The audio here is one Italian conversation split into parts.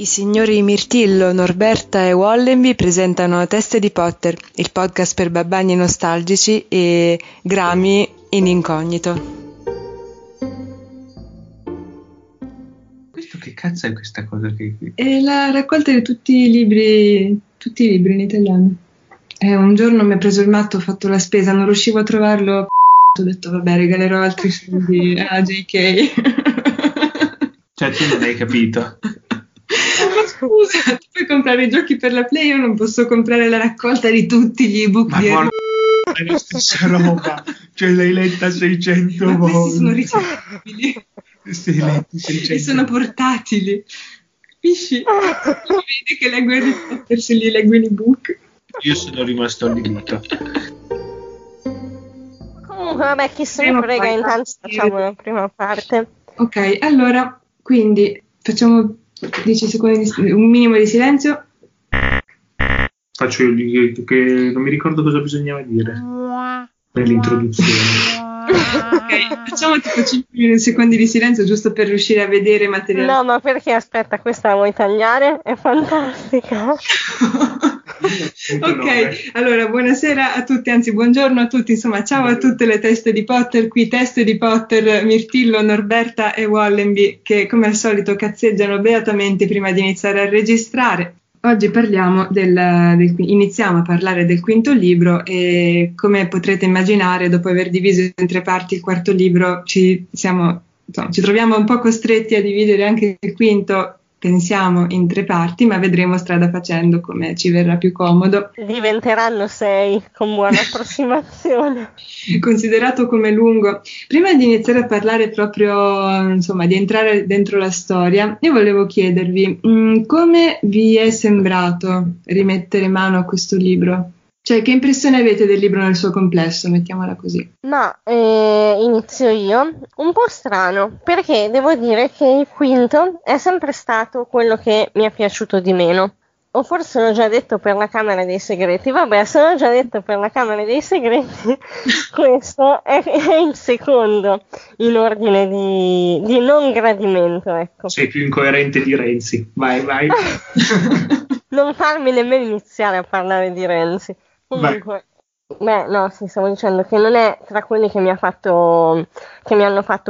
I signori Mirtillo, Norberta e Wallenby presentano Teste di Potter, il podcast per babbani nostalgici e Grammy in incognito. Questo che cazzo è questa cosa? È la raccolta di tutti i libri in italiano. Un giorno mi ha preso il matto, ho fatto la spesa, non riuscivo a trovarlo, ho detto vabbè, regalerò altri soldi a JK. Cioè tu non hai capito. Scusa, tu puoi comprare i giochi per la Play, io non posso comprare la raccolta di tutti gli ebook. Ma guarda, è la stessa roba, cioè l'hai letta 600 ma volte. Questi sono riciclabili, e sono portatili, capisci? Vedi che la guerra di Potter se li leggo in ebook. Io sono rimasto allibito. Comunque vabbè, chi se ne frega, intanto facciamo la prima parte. Ok, allora, quindi facciamo 10 secondi un minimo di silenzio. Faccio io che non mi ricordo cosa bisognava dire per l'introduzione. Ok, facciamo tipo 5 secondi di silenzio giusto per riuscire a vedere materiale. No, ma perché aspetta, questa la vuoi tagliare? È fantastica. Ok, allora buonasera a tutti, anzi buongiorno a tutti, insomma ciao a tutte le teste di Potter, qui Teste di Potter, Mirtillo, Norberta e Wallenby che come al solito cazzeggiano beatamente prima di iniziare a registrare. Oggi parliamo iniziamo a parlare del quinto libro e come potrete immaginare dopo aver diviso in tre parti il quarto libro ci troviamo un po' costretti a dividere anche il quinto. Pensiamo in tre parti, ma vedremo strada facendo come ci verrà più comodo. Diventeranno 6 con buona approssimazione. Considerato come lungo, prima di iniziare a parlare proprio, insomma, di entrare dentro la storia, io volevo chiedervi come vi è sembrato rimettere mano a questo libro? Cioè, che impressione avete del libro nel suo complesso? Mettiamola così. Inizio io. Un po' strano, perché devo dire che il quinto è sempre stato quello che mi è piaciuto di meno. O forse l'ho già detto per la Camera dei Segreti. Vabbè, se l'ho già detto per la Camera dei Segreti, questo è il secondo in ordine di non gradimento, ecco. Sei più incoerente di Renzi. Vai. Non farmi nemmeno iniziare a parlare di Renzi. Comunque, stavo dicendo che non è tra quelli che mi hanno fatto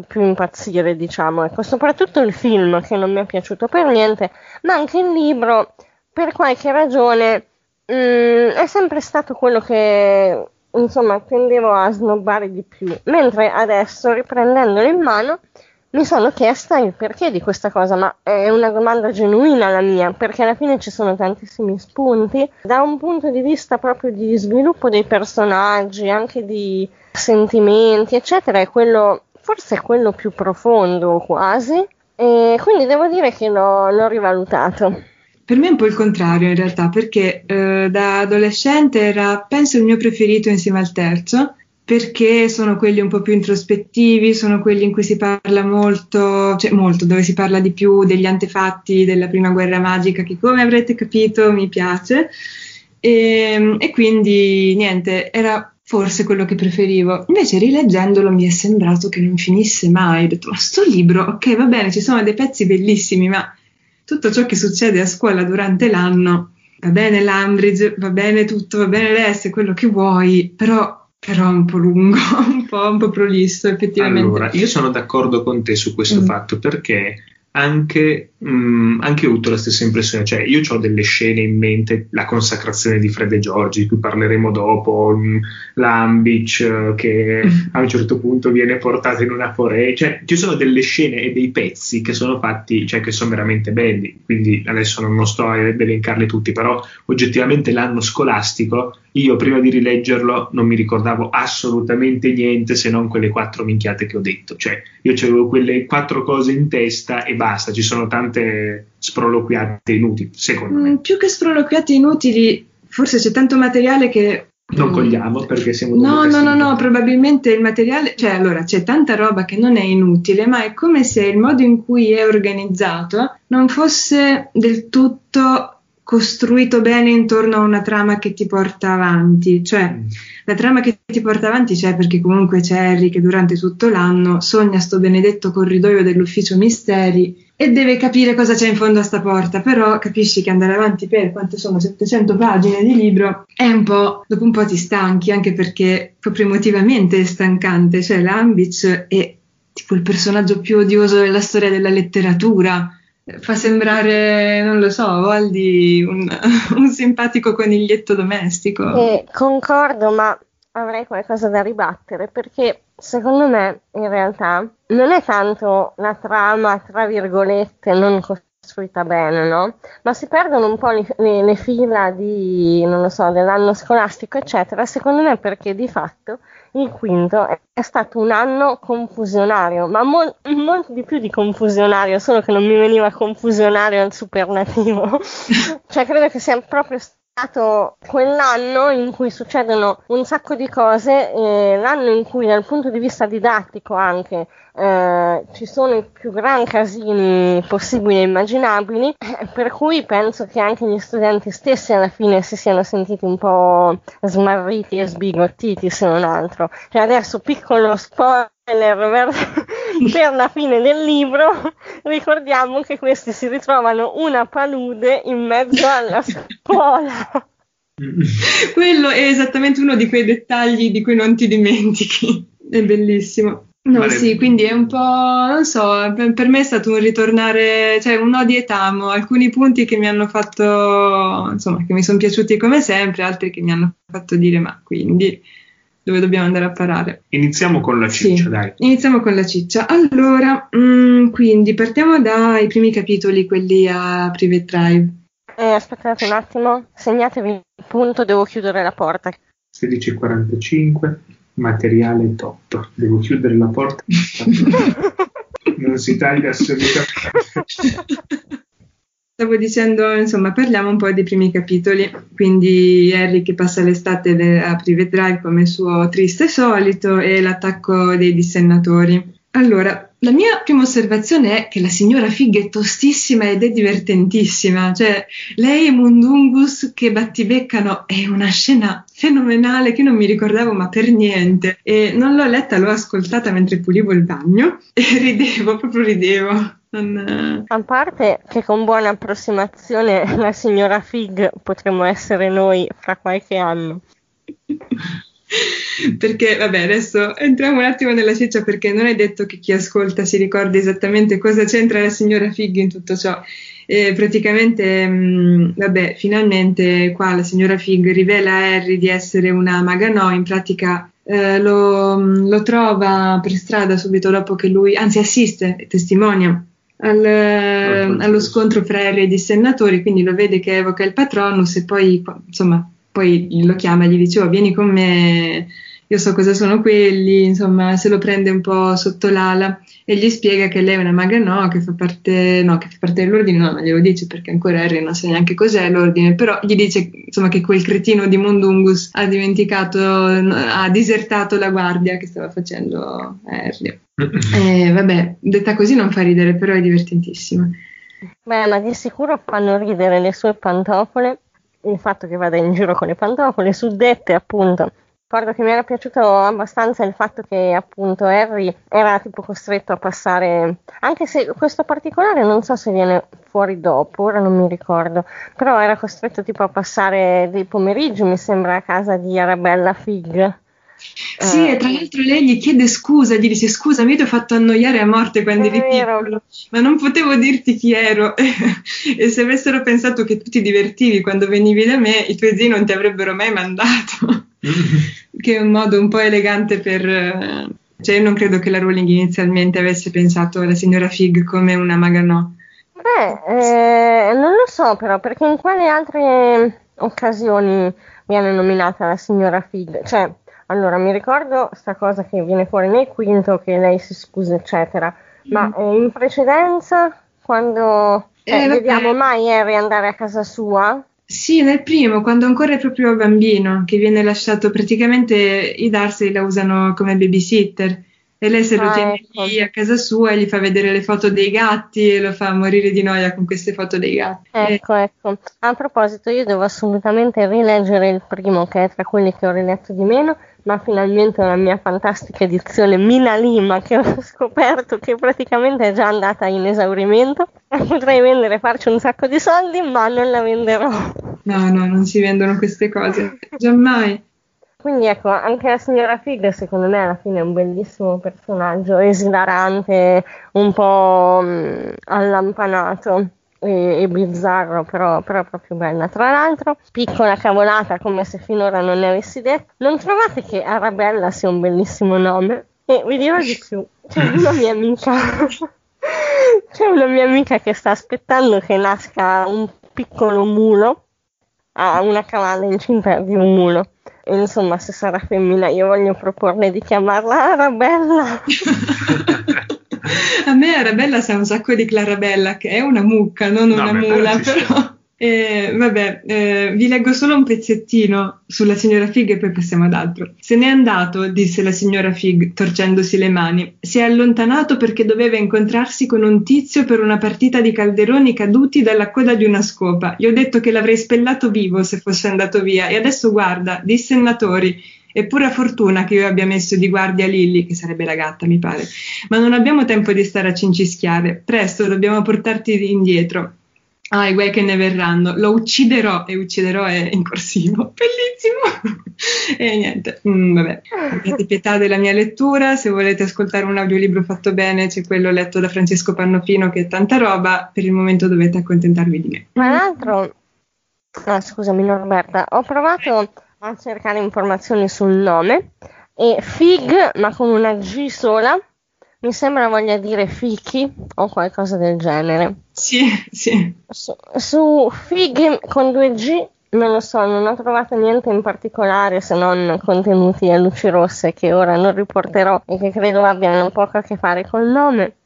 più impazzire, diciamo, ecco, soprattutto il film che non mi è piaciuto per niente, ma anche il libro per qualche ragione è sempre stato quello che, insomma, tendevo a snobbare di più, mentre adesso, riprendendolo in mano, mi sono chiesta il perché di questa cosa, ma è una domanda genuina la mia, perché alla fine ci sono tantissimi spunti, da un punto di vista proprio di sviluppo dei personaggi, anche di sentimenti, eccetera, è quello più profondo quasi, e quindi devo dire che l'ho rivalutato. Per me è un po' il contrario in realtà, perché da adolescente era, penso, il mio preferito insieme al terzo, perché sono quelli un po' più introspettivi, sono quelli in cui si parla molto, cioè molto, dove si parla di più degli antefatti della prima guerra magica, che come avrete capito mi piace, e quindi niente, era forse quello che preferivo. Invece rileggendolo mi è sembrato che non finisse mai, ho detto ma sto libro, ok va bene, ci sono dei pezzi bellissimi, ma tutto ciò che succede a scuola durante l'anno, va bene l'Umbridge, va bene tutto, va bene l'S, quello che vuoi, però un po' lungo, un po' prolisso effettivamente. Allora, io sono d'accordo con te su questo fatto, perché anche io ho avuto la stessa impressione, cioè io ho delle scene in mente, la consacrazione di Fred e George, di cui parleremo dopo, l'Umbridge che a un certo punto viene portata in una foresta, cioè ci sono delle scene e dei pezzi che sono fatti, cioè che sono veramente belli, quindi adesso non sto a elencarli tutti, però oggettivamente l'anno scolastico io prima di rileggerlo non mi ricordavo assolutamente niente se non quelle 4 minchiate che ho detto, cioè io avevo quelle 4 cose in testa e basta, ci sono tante sproloquiate inutili, secondo me. Più che sproloquiate inutili, forse c'è tanto materiale che non cogliamo perché siamo no, probabilmente il materiale, cioè allora c'è tanta roba che non è inutile, ma è come se il modo in cui è organizzato non fosse del tutto costruito bene intorno a una trama che ti porta avanti, cioè la trama che ti porta avanti c'è perché comunque c'è Harry che durante tutto l'anno sogna sto benedetto corridoio dell'ufficio misteri e deve capire cosa c'è in fondo a sta porta, però capisci che andare avanti per quanto sono 700 pagine di libro è un po', dopo un po' ti stanchi, anche perché proprio emotivamente è stancante, cioè l'Ambitch è tipo il personaggio più odioso della storia della letteratura, fa sembrare, non lo so, Voldy un simpatico coniglietto domestico. Concordo, ma avrei qualcosa da ribattere, perché secondo me, in realtà, non è tanto la trama, tra virgolette, non costruita bene, no? Ma si perdono un po' le fila di, non lo so, dell'anno scolastico, eccetera, secondo me perché di fatto il quinto è stato un anno confusionario, ma molto di più di confusionario, solo che non mi veniva confusionario al superlativo. Cioè, credo che sia proprio quell'anno in cui succedono un sacco di cose, l'anno in cui dal punto di vista didattico anche ci sono i più gran casini possibili e immaginabili, per cui penso che anche gli studenti stessi alla fine si siano sentiti un po' smarriti e sbigottiti, se non altro. Cioè, adesso piccolo spoiler per la fine del libro, ricordiamo che questi si ritrovano una palude in mezzo alla scuola. Quello è esattamente uno di quei dettagli di cui non ti dimentichi, è bellissimo. No, vale. Sì, quindi è un po', non so, per me è stato un ritornare, cioè un odi et amo, alcuni punti che mi hanno fatto, insomma, che mi sono piaciuti come sempre, altri che mi hanno fatto dire, ma quindi dove dobbiamo andare a parare. Iniziamo con la ciccia, sì, dai. Iniziamo con la ciccia. Allora, quindi partiamo dai primi capitoli, quelli a Private Drive. Aspettate un attimo, segnatevi il punto, devo chiudere la porta. 16:45, materiale top. Devo chiudere la porta. Non si taglia assolutamente. Stavo dicendo, insomma, parliamo un po' dei primi capitoli, quindi Harry che passa l'estate a Private Drive come suo triste solito e l'attacco dei dissennatori. Allora, la mia prima osservazione è che la signora Figg è tostissima ed è divertentissima, cioè lei e Mundungus che battibeccano è una scena fenomenale che non mi ricordavo ma per niente, e non l'ho letta, l'ho ascoltata mentre pulivo il bagno e ridevo, proprio ridevo. A parte che con buona approssimazione la signora Figg potremmo essere noi fra qualche anno. Perché, vabbè, adesso entriamo un attimo nella ciccia, perché non è detto che chi ascolta si ricordi esattamente cosa c'entra la signora Figg in tutto ciò. Praticamente, vabbè, finalmente qua la signora Figg rivela a Harry di essere una maga, no, in pratica. Lo trova per strada subito dopo che lui, anzi assiste e testimonia allo scontro fra Harry e i dissennatori, quindi lo vede che evoca il Patronus e poi, insomma, poi lo chiama e gli dice: oh, vieni con me, io so cosa sono quelli, insomma, se lo prende un po' sotto l'ala e gli spiega che lei è una maga, no, che fa parte dell'ordine, no, non glielo dice perché ancora Harry non sa neanche cos'è l'ordine, però gli dice, insomma, che quel cretino di Mundungus ha disertato la guardia che stava facendo Harry. Vabbè, detta così non fa ridere, però è divertentissima. Beh, ma di sicuro fanno ridere le sue pantofole, il fatto che vada in giro con le pantofole suddette, appunto. Ricordo che mi era piaciuto abbastanza il fatto che appunto Harry era tipo costretto a passare, anche se questo particolare non so se viene fuori dopo, ora non mi ricordo, però era costretto tipo a passare dei pomeriggi, mi sembra, a casa di Arabella Figg. Sì, e tra l'altro lei gli chiede scusa, gli dice: scusami, io ti ho fatto annoiare a morte quando eri piccolo, ma non potevo dirti chi ero. E se avessero pensato che tu ti divertivi quando venivi da me, i tuoi zii non ti avrebbero mai mandato. Che è un modo un po' elegante per, cioè, io non credo che la Rowling inizialmente avesse pensato alla signora Figg come una maga, no. Beh, non lo so però, perché in quale altre occasioni viene nominata la signora Figg? Cioè, allora, mi ricordo sta cosa che viene fuori nel quinto, che lei si scusa eccetera, ma in precedenza quando vediamo mai Harry andare a casa sua? Sì, nel primo, quando ancora è proprio bambino, che viene lasciato, praticamente i Dursley la usano come babysitter e lei se lo tiene lì a casa sua e gli fa vedere le foto dei gatti e lo fa morire di noia con queste foto dei gatti. Ecco. A proposito, io devo assolutamente rileggere il primo, che è tra quelli che ho riletto di meno, ma finalmente la mia fantastica edizione Mina Lima, che ho scoperto che praticamente è già andata in esaurimento. Potrei vendere e farci un sacco di soldi, ma non la venderò. No, non si vendono queste cose, giammai. Quindi ecco, anche la signora Figg secondo me alla fine è un bellissimo personaggio, esilarante, un po' allampanato e bizzarro, però proprio bella. Tra l'altro, piccola cavolata, come se finora non ne avessi detto, non trovate che Arabella sia un bellissimo nome? E vi dirò di più, c'è una mia amica che sta aspettando che nasca un piccolo mulo, ha una cavallo incinta di un mulo. Insomma, se sarà femmina io voglio proporle di chiamarla Arabella. A me Arabella sa un sacco di Clarabella, che è una mucca, non una mula, però. Vi leggo solo un pezzettino sulla signora Figg e poi passiamo ad altro. Se n'è andato, disse la signora Figg, torcendosi le mani. Si è allontanato perché doveva incontrarsi con un tizio per una partita di calderoni caduti dalla coda di una scopa. Gli ho detto che l'avrei spellato vivo se fosse andato via, e adesso guarda, Dissennatori. È pura fortuna che io abbia messo di guardia Lilly, che sarebbe la gatta mi pare, ma non abbiamo tempo di stare a cincischiare. Presto, dobbiamo portarti indietro. Ah, i guai che ne verranno, lo ucciderò, e ucciderò è in corsivo, bellissimo. E niente, vabbè, avete pietà della mia lettura. Se volete ascoltare un audiolibro fatto bene c'è quello letto da Francesco Pannofino, che è tanta roba. Per il momento dovete accontentarvi di me. Ma l'altro, scusami Norberta, ho provato a cercare informazioni sul nome e Fig, ma con una G sola, mi sembra voglia dire fichi o qualcosa del genere. Sì. Su Fig con due G non lo so, non ho trovato niente in particolare, se non contenuti a luci rosse che ora non riporterò e che credo abbiano poco a che fare col nome.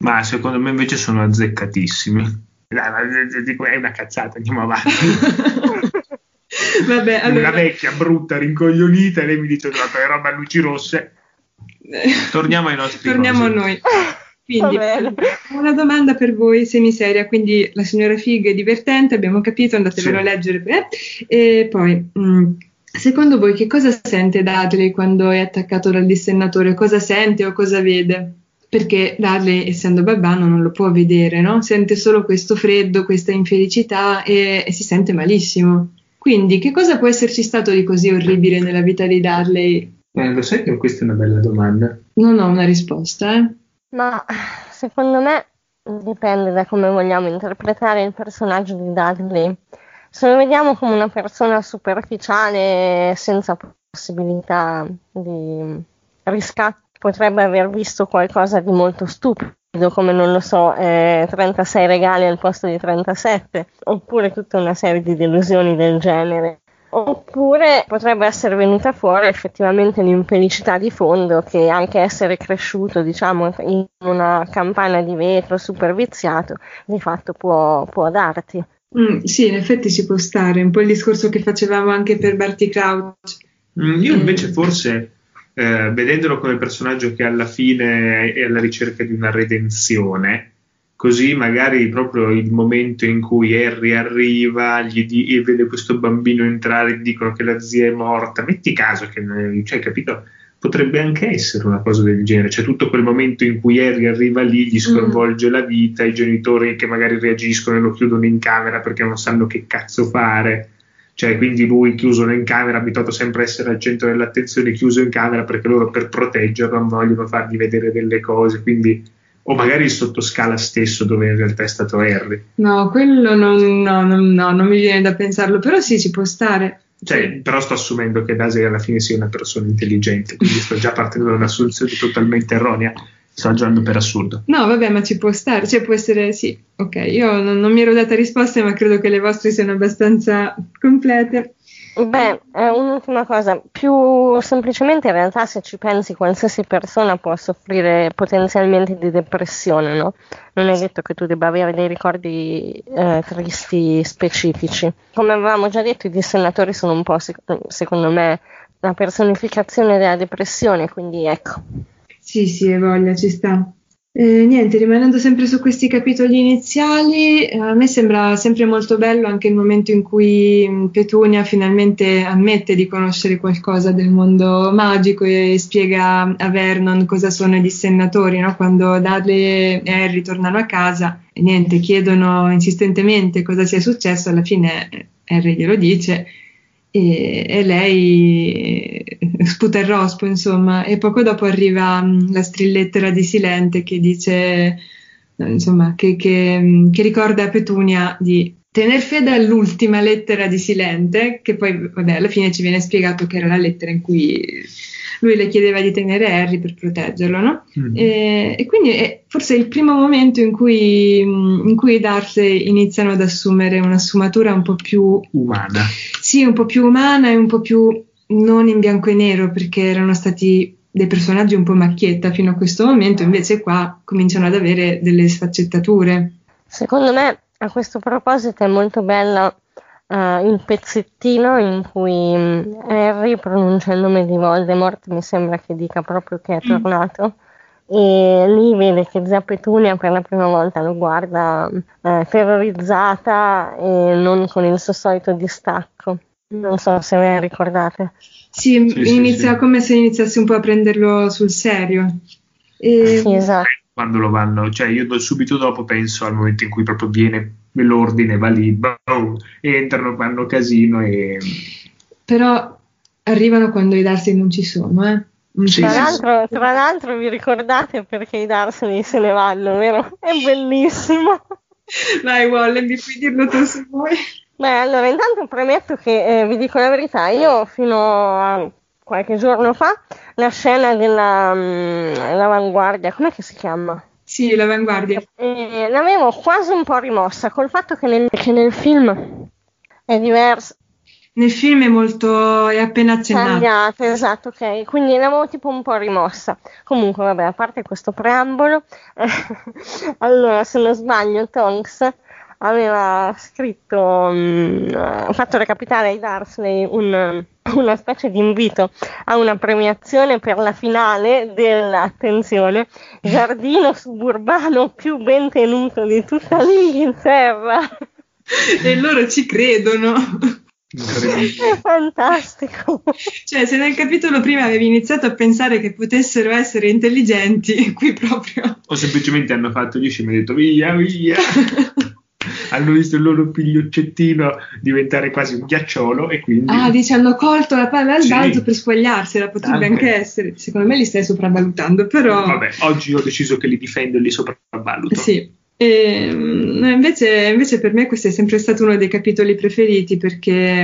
Ma secondo me invece sono azzeccatissimi. È una cazzata, andiamo avanti. Vabbè, allora... Una vecchia brutta rincoglionita, e lei mi dice è roba a luci rosse. Torniamo ai nostri a noi. Quindi ho una domanda per voi semiseria. Quindi la signora Figg è divertente, abbiamo capito, andatevelo a leggere. E poi secondo voi che cosa sente Dudley quando è attaccato dal dissennatore? Cosa sente o cosa vede? Perché Dudley, essendo babbano, non lo può vedere, no? Sente solo questo freddo, questa infelicità e si sente malissimo. Quindi, che cosa può esserci stato di così orribile nella vita di Dudley? Lo sai che questa è una bella domanda? Non ho una risposta, Ma secondo me dipende da come vogliamo interpretare il personaggio di Dudley. Se lo vediamo come una persona superficiale, senza possibilità di riscatto, potrebbe aver visto qualcosa di molto stupido, come non lo so, 36 regali al posto di 37, oppure tutta una serie di delusioni del genere. Oppure potrebbe essere venuta fuori effettivamente l'infelicità di fondo, che anche essere cresciuto, diciamo, in una campana di vetro super viziato, di fatto può darti. Sì, in effetti ci può stare, un po' il discorso che facevamo anche per Barty Crouch. Io invece forse... vedendolo come personaggio che alla fine è alla ricerca di una redenzione, così magari proprio il momento in cui Harry arriva e vede questo bambino entrare e dicono che la zia è morta, metti caso che capito? Potrebbe anche essere una cosa del genere, cioè tutto quel momento in cui Harry arriva lì gli sconvolge la vita, i genitori che magari reagiscono e lo chiudono in camera perché non sanno che cazzo fare. Cioè, quindi lui chiuso in camera, abituato sempre a essere al centro dell'attenzione, chiuso in camera perché loro per proteggerlo non vogliono fargli vedere delle cose, quindi o magari il sottoscala stesso dove in realtà è stato Harry. No, quello non mi viene da pensarlo, però sì, ci può stare. Cioè, però sto assumendo che Dudley alla fine sia una persona intelligente, quindi sto già partendo da un'assunzione totalmente erronea. Sto agendo per assurdo. No, vabbè, ma ci può stare, cioè può essere, sì. Ok, io non mi ero data risposte, ma credo che le vostre siano abbastanza complete. Beh, un'ultima cosa, più semplicemente in realtà se ci pensi qualsiasi persona può soffrire potenzialmente di depressione, no? Non è detto che tu debba avere dei ricordi tristi specifici. Come avevamo già detto, i dissennatori sono un po', secondo me, la personificazione della depressione, quindi ecco. Sì, e voglia, ci sta. Niente, rimanendo sempre su questi capitoli iniziali, a me sembra sempre molto bello anche il momento in cui Petunia finalmente ammette di conoscere qualcosa del mondo magico e spiega a Vernon cosa sono i dissennatori, no? Quando Dudley e Harry tornano a casa e niente, chiedono insistentemente cosa sia successo, alla fine Harry glielo dice e lei sputa il rospo, insomma, e poco dopo arriva la strillettera di Silente che dice, insomma, che ricorda a Petunia di tener fede all'ultima lettera di Silente, che poi, vabbè, alla fine ci viene spiegato che era la lettera in cui lui le chiedeva di tenere Harry per proteggerlo, no? Mm-hmm. E quindi è forse il primo momento in cui i Dursley iniziano ad assumere una sfumatura un po' più umana. Sì, un po' più umana e un po' più non in bianco e nero, perché erano stati dei personaggi un po' macchietta fino a questo momento, invece qua cominciano ad avere delle sfaccettature. Secondo me, a questo proposito, è molto bello il pezzettino in cui Harry pronuncia il nome di Voldemort, mi sembra che dica proprio che è tornato, e lì vede che zia Petunia per la prima volta lo guarda terrorizzata e non con il suo solito distacco. Non so se ve ne ricordate. Sì, inizia sì. Come se iniziasse un po' a prenderlo sul serio. Sì, esatto. Quando lo vanno, cioè io subito dopo penso al momento in cui proprio viene l'ordine, va lì, boom, entrano, fanno casino e... Però arrivano quando i Dursley non ci sono, eh? Tra l'altro vi ricordate perché i Dursley se ne vanno, vero? È bellissimo. Dai, Wallenby, puoi dirlo tu se vuoi. Beh, allora intanto premetto che vi dico la verità, io fino a qualche giorno fa la scena dell'avanguardia, com'è che si chiama? Sì, l'avanguardia. L'avevo quasi un po' rimossa, col fatto che nel film è diverso. Nel film è molto, è appena accennato. Esatto, ok, quindi l'avevo tipo un po' rimossa. Comunque, vabbè, a parte questo preambolo, allora se non sbaglio Tonks aveva scritto, fatto recapitare ai Dursley una specie di invito a una premiazione per la finale dell'attenzione giardino suburbano più ben tenuto di tutta l'Inghilterra. E loro ci credono. È fantastico. Cioè, se nel capitolo prima avevi iniziato a pensare che potessero essere intelligenti, qui proprio... O semplicemente hanno fatto gli scemi e detto via, via. Hanno visto il loro pigliocettino diventare quasi un ghiacciolo e quindi... Ah, dice, hanno colto la palla al balzo per squagliarsela, potrebbe anche essere. Secondo me li stai sopravvalutando, però... Vabbè, oggi ho deciso che li difendo e li sopravvaluto. Sì. Invece per me questo è sempre stato uno dei capitoli preferiti perché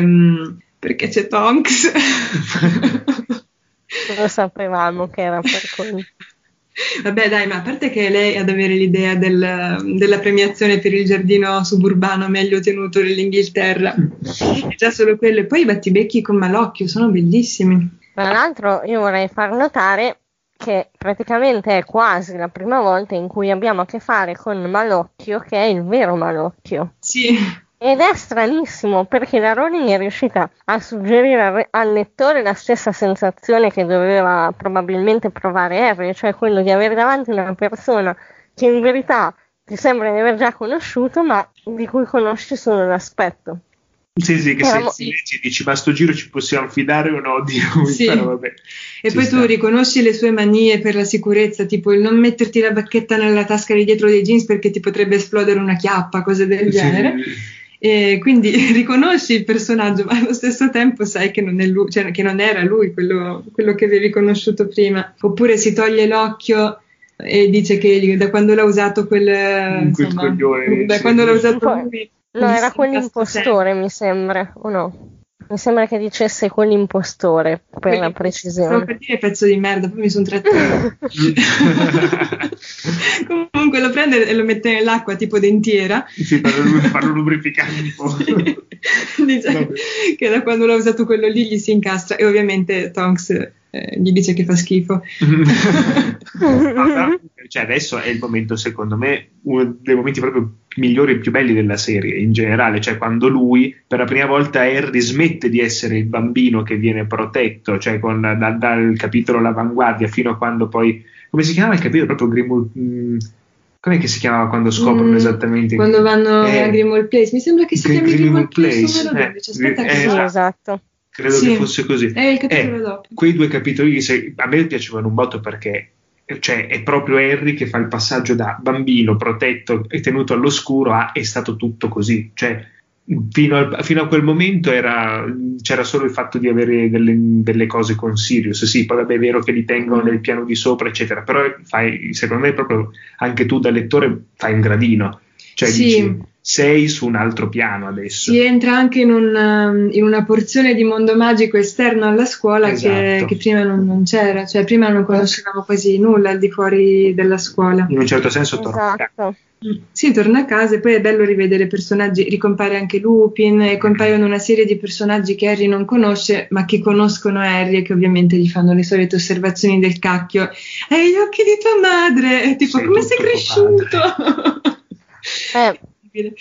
c'è Tonks. Lo sapevamo che era per quello. Vabbè dai, ma a parte che lei ad avere l'idea della premiazione per il giardino suburbano meglio tenuto dell'Inghilterra, già solo quello, e poi i battibecchi con Malocchio sono bellissimi. Tra l'altro io vorrei far notare che praticamente è quasi la prima volta in cui abbiamo a che fare con Malocchio, che è il vero Malocchio. Sì. Ed è stranissimo perché la Rowling è riuscita a suggerire al lettore la stessa sensazione che doveva probabilmente provare Harry, cioè quello di avere davanti una persona che in verità ti sembra di aver già conosciuto ma di cui conosci solo l'aspetto. Sì, che se ci dici ma sto giro ci possiamo fidare o no di lui, sì. Però vabbè. E poi tu riconosci le sue manie per la sicurezza, tipo il non metterti la bacchetta nella tasca di dietro dei jeans perché ti potrebbe esplodere una chiappa, cose del genere. E quindi riconosci il personaggio, ma allo stesso tempo sai che non è lui, cioè che non era lui quello che avevi conosciuto prima. Oppure si toglie l'occhio e dice che da quando l'ha usato quel coglione, da quando l'ha usato lui. No, era quell'impostore, mi sembra, o no? Mi sembra che dicesse quell'impostore, per la precisione. Stavo per dire pezzo di merda, poi mi sono trattenuta. Comunque lo prende e lo mette nell'acqua tipo dentiera. Sì, farlo lubrificare un po'. Sì. Diciamo che da quando l'ha usato quello lì gli si incastra e ovviamente Tonks gli dice che fa schifo. Cioè adesso è il momento, secondo me, uno dei momenti proprio migliori e più belli della serie in generale, cioè quando lui per la prima volta Harry smette di essere il bambino che viene protetto, cioè dal capitolo L'Avanguardia fino a quando poi come si chiamava il capitolo proprio Grimmauld, com'è che si chiamava quando scoprono esattamente quando vanno a Grimmauld Place, mi sembra che si chiami Grimmauld Place, esatto, credo che fosse così, il capitolo dopo. Quei due capitoli a me piacevano un botto perché cioè è proprio Harry che fa il passaggio da bambino protetto e tenuto all'oscuro a è stato tutto così, cioè fino a quel momento c'era solo il fatto di avere delle cose con Sirius, sì, poi vabbè è vero che li tengono nel piano di sopra eccetera, però secondo me proprio anche tu da lettore fai un gradino, cioè dici sei su un altro piano adesso. Si entra anche in una porzione di mondo magico esterno alla scuola, esatto, che prima non c'era, cioè prima non conoscevamo quasi nulla al di fuori della scuola. In un certo senso torna a casa. Sì, torna a casa e poi è bello rivedere personaggi, ricompare anche Lupin e compaiono una serie di personaggi che Harry non conosce ma che conoscono Harry e che ovviamente gli fanno le solite osservazioni del cacchio. Hai gli occhi di tua madre! E tipo, come sei cresciuto?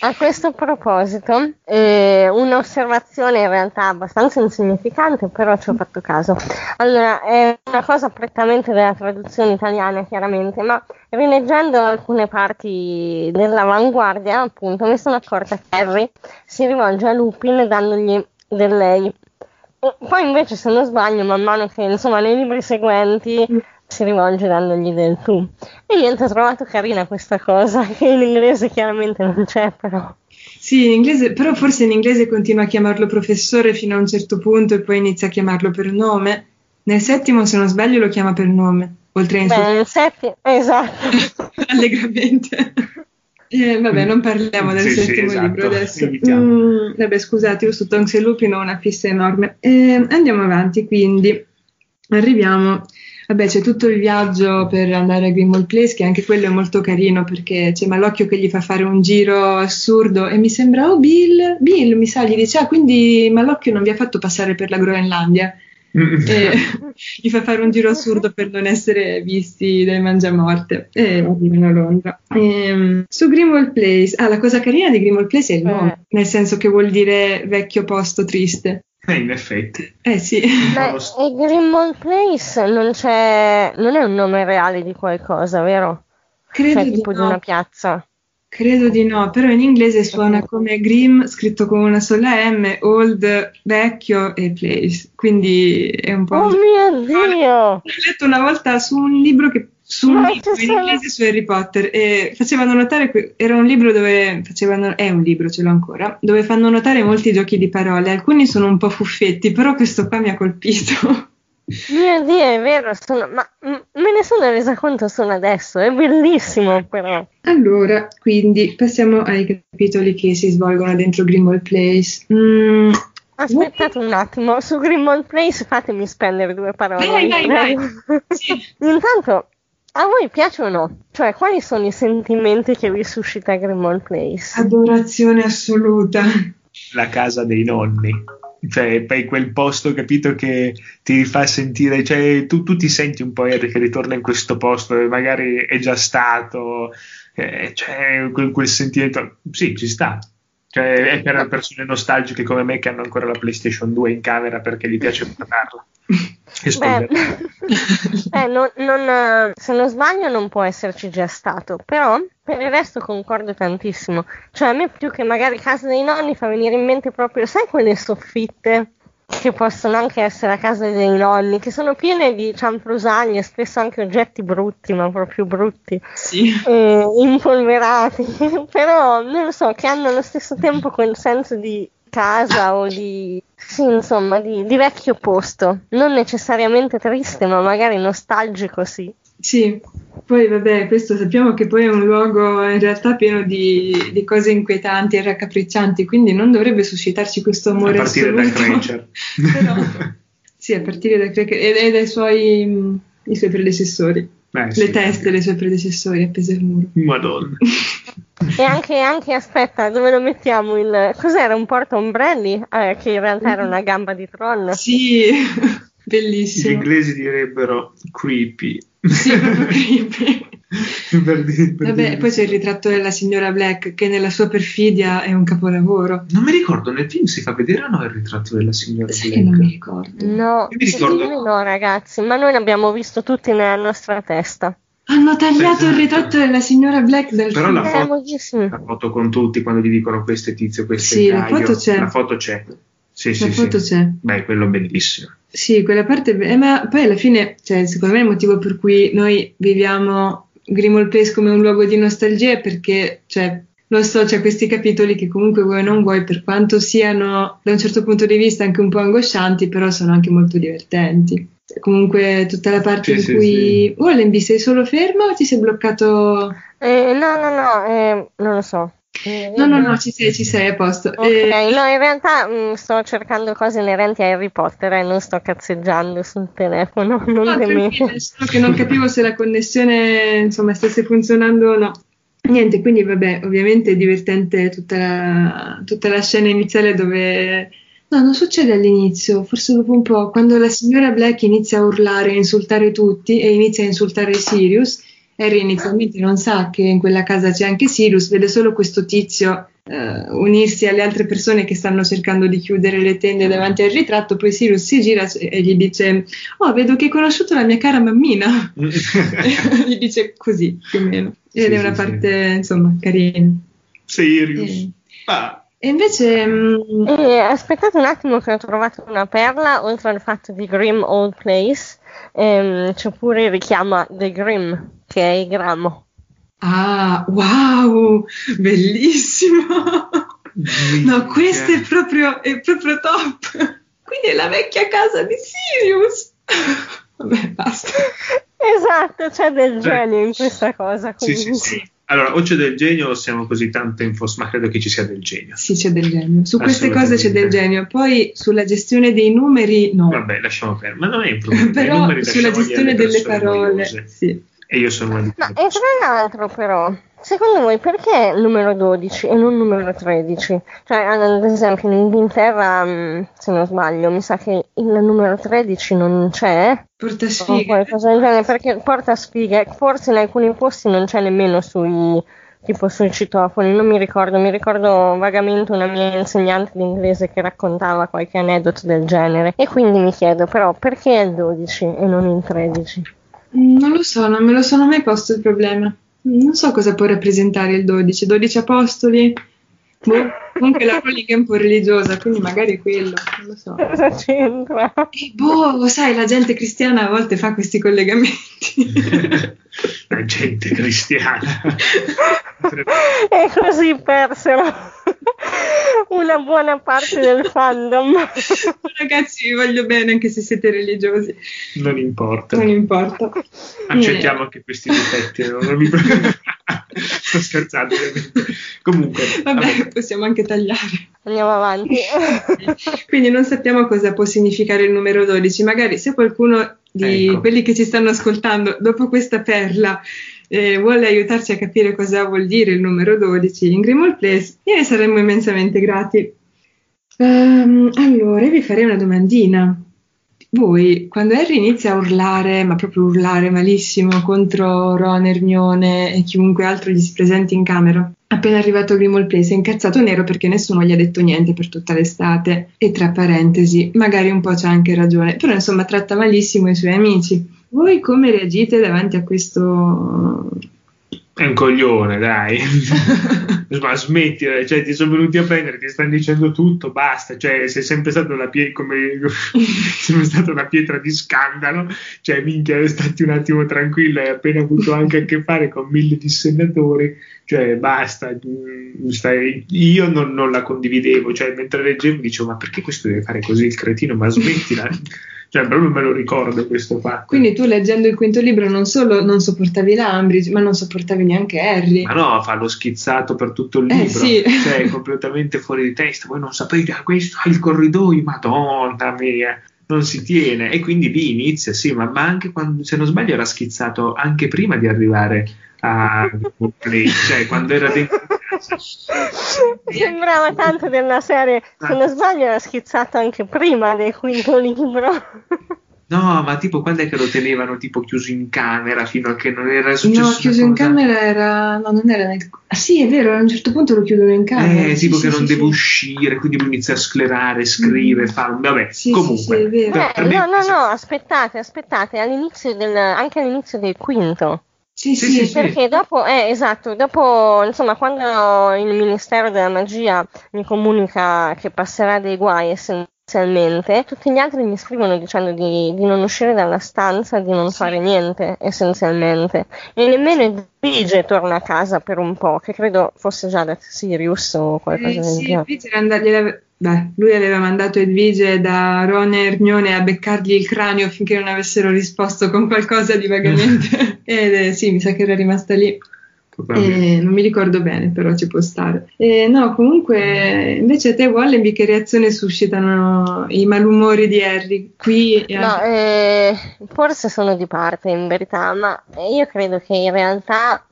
A questo proposito, un'osservazione in realtà abbastanza insignificante, però ci ho fatto caso. Allora, è una cosa prettamente della traduzione italiana, chiaramente, ma rileggendo alcune parti dell'Avanguardia, appunto, mi sono accorta che Harry si rivolge a Lupin dandogli del lei. E poi invece, se non sbaglio, man mano che, insomma, nei libri seguenti si rivolge dandogli del tu, e niente, ho trovato carina questa cosa che in inglese chiaramente non c'è, però sì, in inglese, però forse in inglese continua a chiamarlo professore fino a un certo punto e poi inizia a chiamarlo per nome. Nel settimo, se non sbaglio, lo chiama per nome, oltre a nel settimo, esatto. Allegramente. Vabbè, non parliamo del settimo, esatto, libro adesso. Vabbè, scusate, io su Tonks e Lupin ho una fissa enorme. Andiamo avanti, quindi arriviamo. Vabbè, c'è tutto il viaggio per andare a Grimmauld Place, che anche quello è molto carino perché c'è Malocchio che gli fa fare un giro assurdo e mi sembra, Bill mi sa, gli dice, quindi Malocchio non vi ha fatto passare per la Groenlandia, e gli fa fare un giro assurdo per non essere visti dai mangiamorte, e arrivano a Londra. Su Grimmauld Place, la cosa carina di Grimmauld Place è il nome, nel senso che vuol dire vecchio posto triste. In effetti. Sì. E Grimmauld Place non è un nome reale di qualcosa, vero? Credo cioè, tipo di una piazza. Credo di no, però in inglese suona come Grim, scritto con una sola M, old, vecchio e place, quindi è un po'... Oh mio Dio! L'ho letto una volta su un libro in inglese su Harry Potter, e facevano notare era un libro dove è un libro, ce l'ho ancora, dove fanno notare molti giochi di parole, alcuni sono un po' fuffetti, però questo qua mi ha colpito. Mio Dio, è vero, ma me ne sono resa conto solo adesso, è bellissimo però. Allora, quindi passiamo ai capitoli che si svolgono dentro Grimmauld Place. Aspettate un attimo, su Grimmauld Place fatemi spendere due parole. Vai. Sì. Intanto, a voi piace o no? Cioè, quali sono i sentimenti che vi suscita Grimmauld Place? Adorazione assoluta. La casa dei nonni. Cioè, poi quel posto, capito, che ti fa sentire... Cioè, tu ti senti un po' Harry che ritorna in questo posto dove magari è già stato. Cioè, quel sentimento... Sì, ci sta. Cioè, è per persone nostalgiche come me che hanno ancora la PlayStation 2 in camera perché gli piace guardarla. Se non sbaglio non può esserci già stato, però per il resto concordo tantissimo, cioè a me più che magari casa dei nonni fa venire in mente proprio, sai, quelle soffitte che possono anche essere a casa dei nonni, che sono piene di cianfrusaglie, spesso anche oggetti brutti, ma proprio brutti, sì, impolverati, però non lo so, che hanno allo stesso tempo quel senso di casa o di, sì, insomma, di vecchio posto, non necessariamente triste, ma magari nostalgico, sì. Sì, poi vabbè, questo sappiamo che poi è un luogo in realtà pieno di cose inquietanti e raccapriccianti, quindi non dovrebbe suscitarci questo amore assoluto. A partire da Kreacher. Sì, a partire da Kreacher e dai suoi predecessori. Le teste dei suoi predecessori appese al muro. Madonna. E anche aspetta, dove lo mettiamo il... Cos'era, un portaombrelli? Che in realtà era una gamba di Tron. Sì, bellissimo. Gli inglesi direbbero creepy. Sì, creepy. Per vabbè, poi c'è il ritratto della signora Black, che nella sua perfidia è un capolavoro. Non mi ricordo, nel film si fa vedere o no il ritratto della signora Black? Non mi ricordo. No, no, ragazzi, ma noi l'abbiamo visto tutti nella nostra testa. Hanno tagliato il ritratto della signora Black del però film. Però la foto con tutti, quando gli dicono questo è tizio, questo è Caio. La foto c'è. La foto c'è. Sì, la foto c'è. Beh, quello bellissimo. Sì, quella parte ma poi alla fine, cioè, secondo me il motivo per cui noi viviamo Grimmauld Place come un luogo di nostalgia è perché, cioè, lo so, c'è questi capitoli che comunque vuoi o non vuoi, per quanto siano da un certo punto di vista anche un po' angoscianti, però sono anche molto divertenti. Comunque tutta la parte in cui Wallenby, sei solo fermo o ti sei bloccato? No, non lo so. No, ci sei, a posto. Okay. No, in realtà sto cercando cose inerenti a Harry Potter e non sto cazzeggiando sul telefono. Non capivo se la connessione, insomma, stesse funzionando o no. Niente, quindi vabbè, ovviamente è divertente tutta la scena iniziale dove... No, non succede all'inizio, forse dopo un po', quando la signora Black inizia a urlare e insultare tutti e inizia a insultare Sirius. Harry inizialmente non sa che in quella casa c'è anche Sirius, vede solo questo tizio unirsi alle altre persone che stanno cercando di chiudere le tende davanti al ritratto, poi Sirius si gira e gli dice: oh, vedo che hai conosciuto la mia cara mammina. Gli dice così, più o meno. Ed è una parte, insomma, carina. Sirius. E invece... aspettate un attimo che ho trovato una perla, oltre al fatto di Grimmauld Place, c'è pure il richiamo a The Grimm, che è il gramo. Ah, wow, bellissimo! No, questo è proprio top! Quindi è la vecchia casa di Sirius! Vabbè, basta. Esatto, c'è del genio in questa cosa. Comunque. Sì. Allora, o c'è del genio o siamo così tanto in forza, ma credo che ci sia del genio. Sì, c'è del genio. Su queste cose c'è del genio. Poi sulla gestione dei numeri, no. Vabbè, lasciamo perdere. Ma non è un problema. Però sulla gestione delle parole, sì. E io sono una di quelle. E tra l'altro, però, secondo voi perché numero 12 e non numero 13? Cioè, ad esempio, in Inghilterra, se non sbaglio, mi sa che il numero 13 non c'è. Porta sfiga. Qualcosa del genere, perché porta sfiga. Forse in alcuni posti non c'è nemmeno sui citofoni, non mi ricordo vagamente una mia insegnante di inglese che raccontava qualche aneddoto del genere. E quindi mi chiedo, però, perché il 12 e non il 13? Non lo so, non me lo sono mai posto il problema. Non so cosa può rappresentare il 12, 12 apostoli? Boh, comunque la Rowling è un po' religiosa, quindi magari è quello, non lo so. Cosa c'entra? Boh, sai, la gente cristiana a volte fa questi collegamenti. La gente cristiana. E così persero una buona parte del fandom. Ragazzi, vi voglio bene anche se siete religiosi. Non importa. Accettiamo anche questi difetti, non mi preoccupate. Sto scherzando, ovviamente. Comunque. Vabbè, possiamo anche tagliare. Andiamo avanti. Quindi non sappiamo cosa può significare il numero 12. Magari se qualcuno di quelli che ci stanno ascoltando dopo questa perla vuole aiutarci a capire cosa vuol dire il numero 12 in Grimmauld Place, ne saremmo immensamente grati. Allora, vi farei una domandina. Voi, quando Harry inizia a urlare, ma proprio urlare malissimo, contro Ron, Hermione e chiunque altro gli si presenti in camera, appena arrivato a Grimmauld Place è incazzato nero perché nessuno gli ha detto niente per tutta l'estate, e tra parentesi, magari un po' c'ha anche ragione, però insomma tratta malissimo i suoi amici. Voi come reagite davanti a questo... È un coglione, dai. Ma smettila, cioè, ti sono venuti a prendere, ti stanno dicendo tutto, basta. Cioè, sei sempre stata una pietra di scandalo. Cioè, minchia, stati un attimo tranquilla, hai appena avuto anche a che fare con 1000 dissennatori. Cioè, basta. Io non la condividevo. Cioè, mentre leggevo dicevo: ma perché questo deve fare così il cretino? Ma smettila. Cioè, proprio me lo ricordo questo fatto. Quindi tu, leggendo il quinto libro, non solo non sopportavi la Umbridge, ma non sopportavi neanche Harry. Ma no, fa lo schizzato per tutto il libro, cioè completamente fuori di testa. Voi non sapete, questo ha il corridoio, madonna mia, non si tiene. E quindi lì inizia, ma anche quando, se non sbaglio, era schizzato anche prima di arrivare a Play, cioè quando era dentro. Sembrava tanto della serie, se non sbaglio era schizzato anche prima del quinto libro. No, ma tipo quando è che lo tenevano tipo chiuso in camera fino a che non era successo? No, chiuso in camera era... No, non era... Ah sì, è vero, a un certo punto lo chiudono in camera. Tipo sì, che sì, non sì, devo uscire, quindi lui inizia a sclerare, scrive, fa... Vabbè, sì, comunque... Sì, sì, è vero. No, aspettate, all'inizio del... anche all'inizio del quinto. Sì, perché sì. dopo, insomma, quando il Ministero della Magia mi comunica che passerà dei guai essenzialmente, tutti gli altri mi scrivono dicendo di non uscire dalla stanza, di non fare niente essenzialmente, e nemmeno Umbridge torna a casa per un po', che credo fosse già da Sirius o qualcosa del genere. Beh, lui aveva mandato Edvige da Ron e Hermione a beccargli il cranio finché non avessero risposto con qualcosa di vagamente. Sì, mi sa che era rimasta lì. Non mi ricordo bene, però ci può stare. No, comunque, invece a te, Wallenby, che reazione suscitano i malumori di Harry? Qui no, forse sono di parte, in verità, ma io credo che in realtà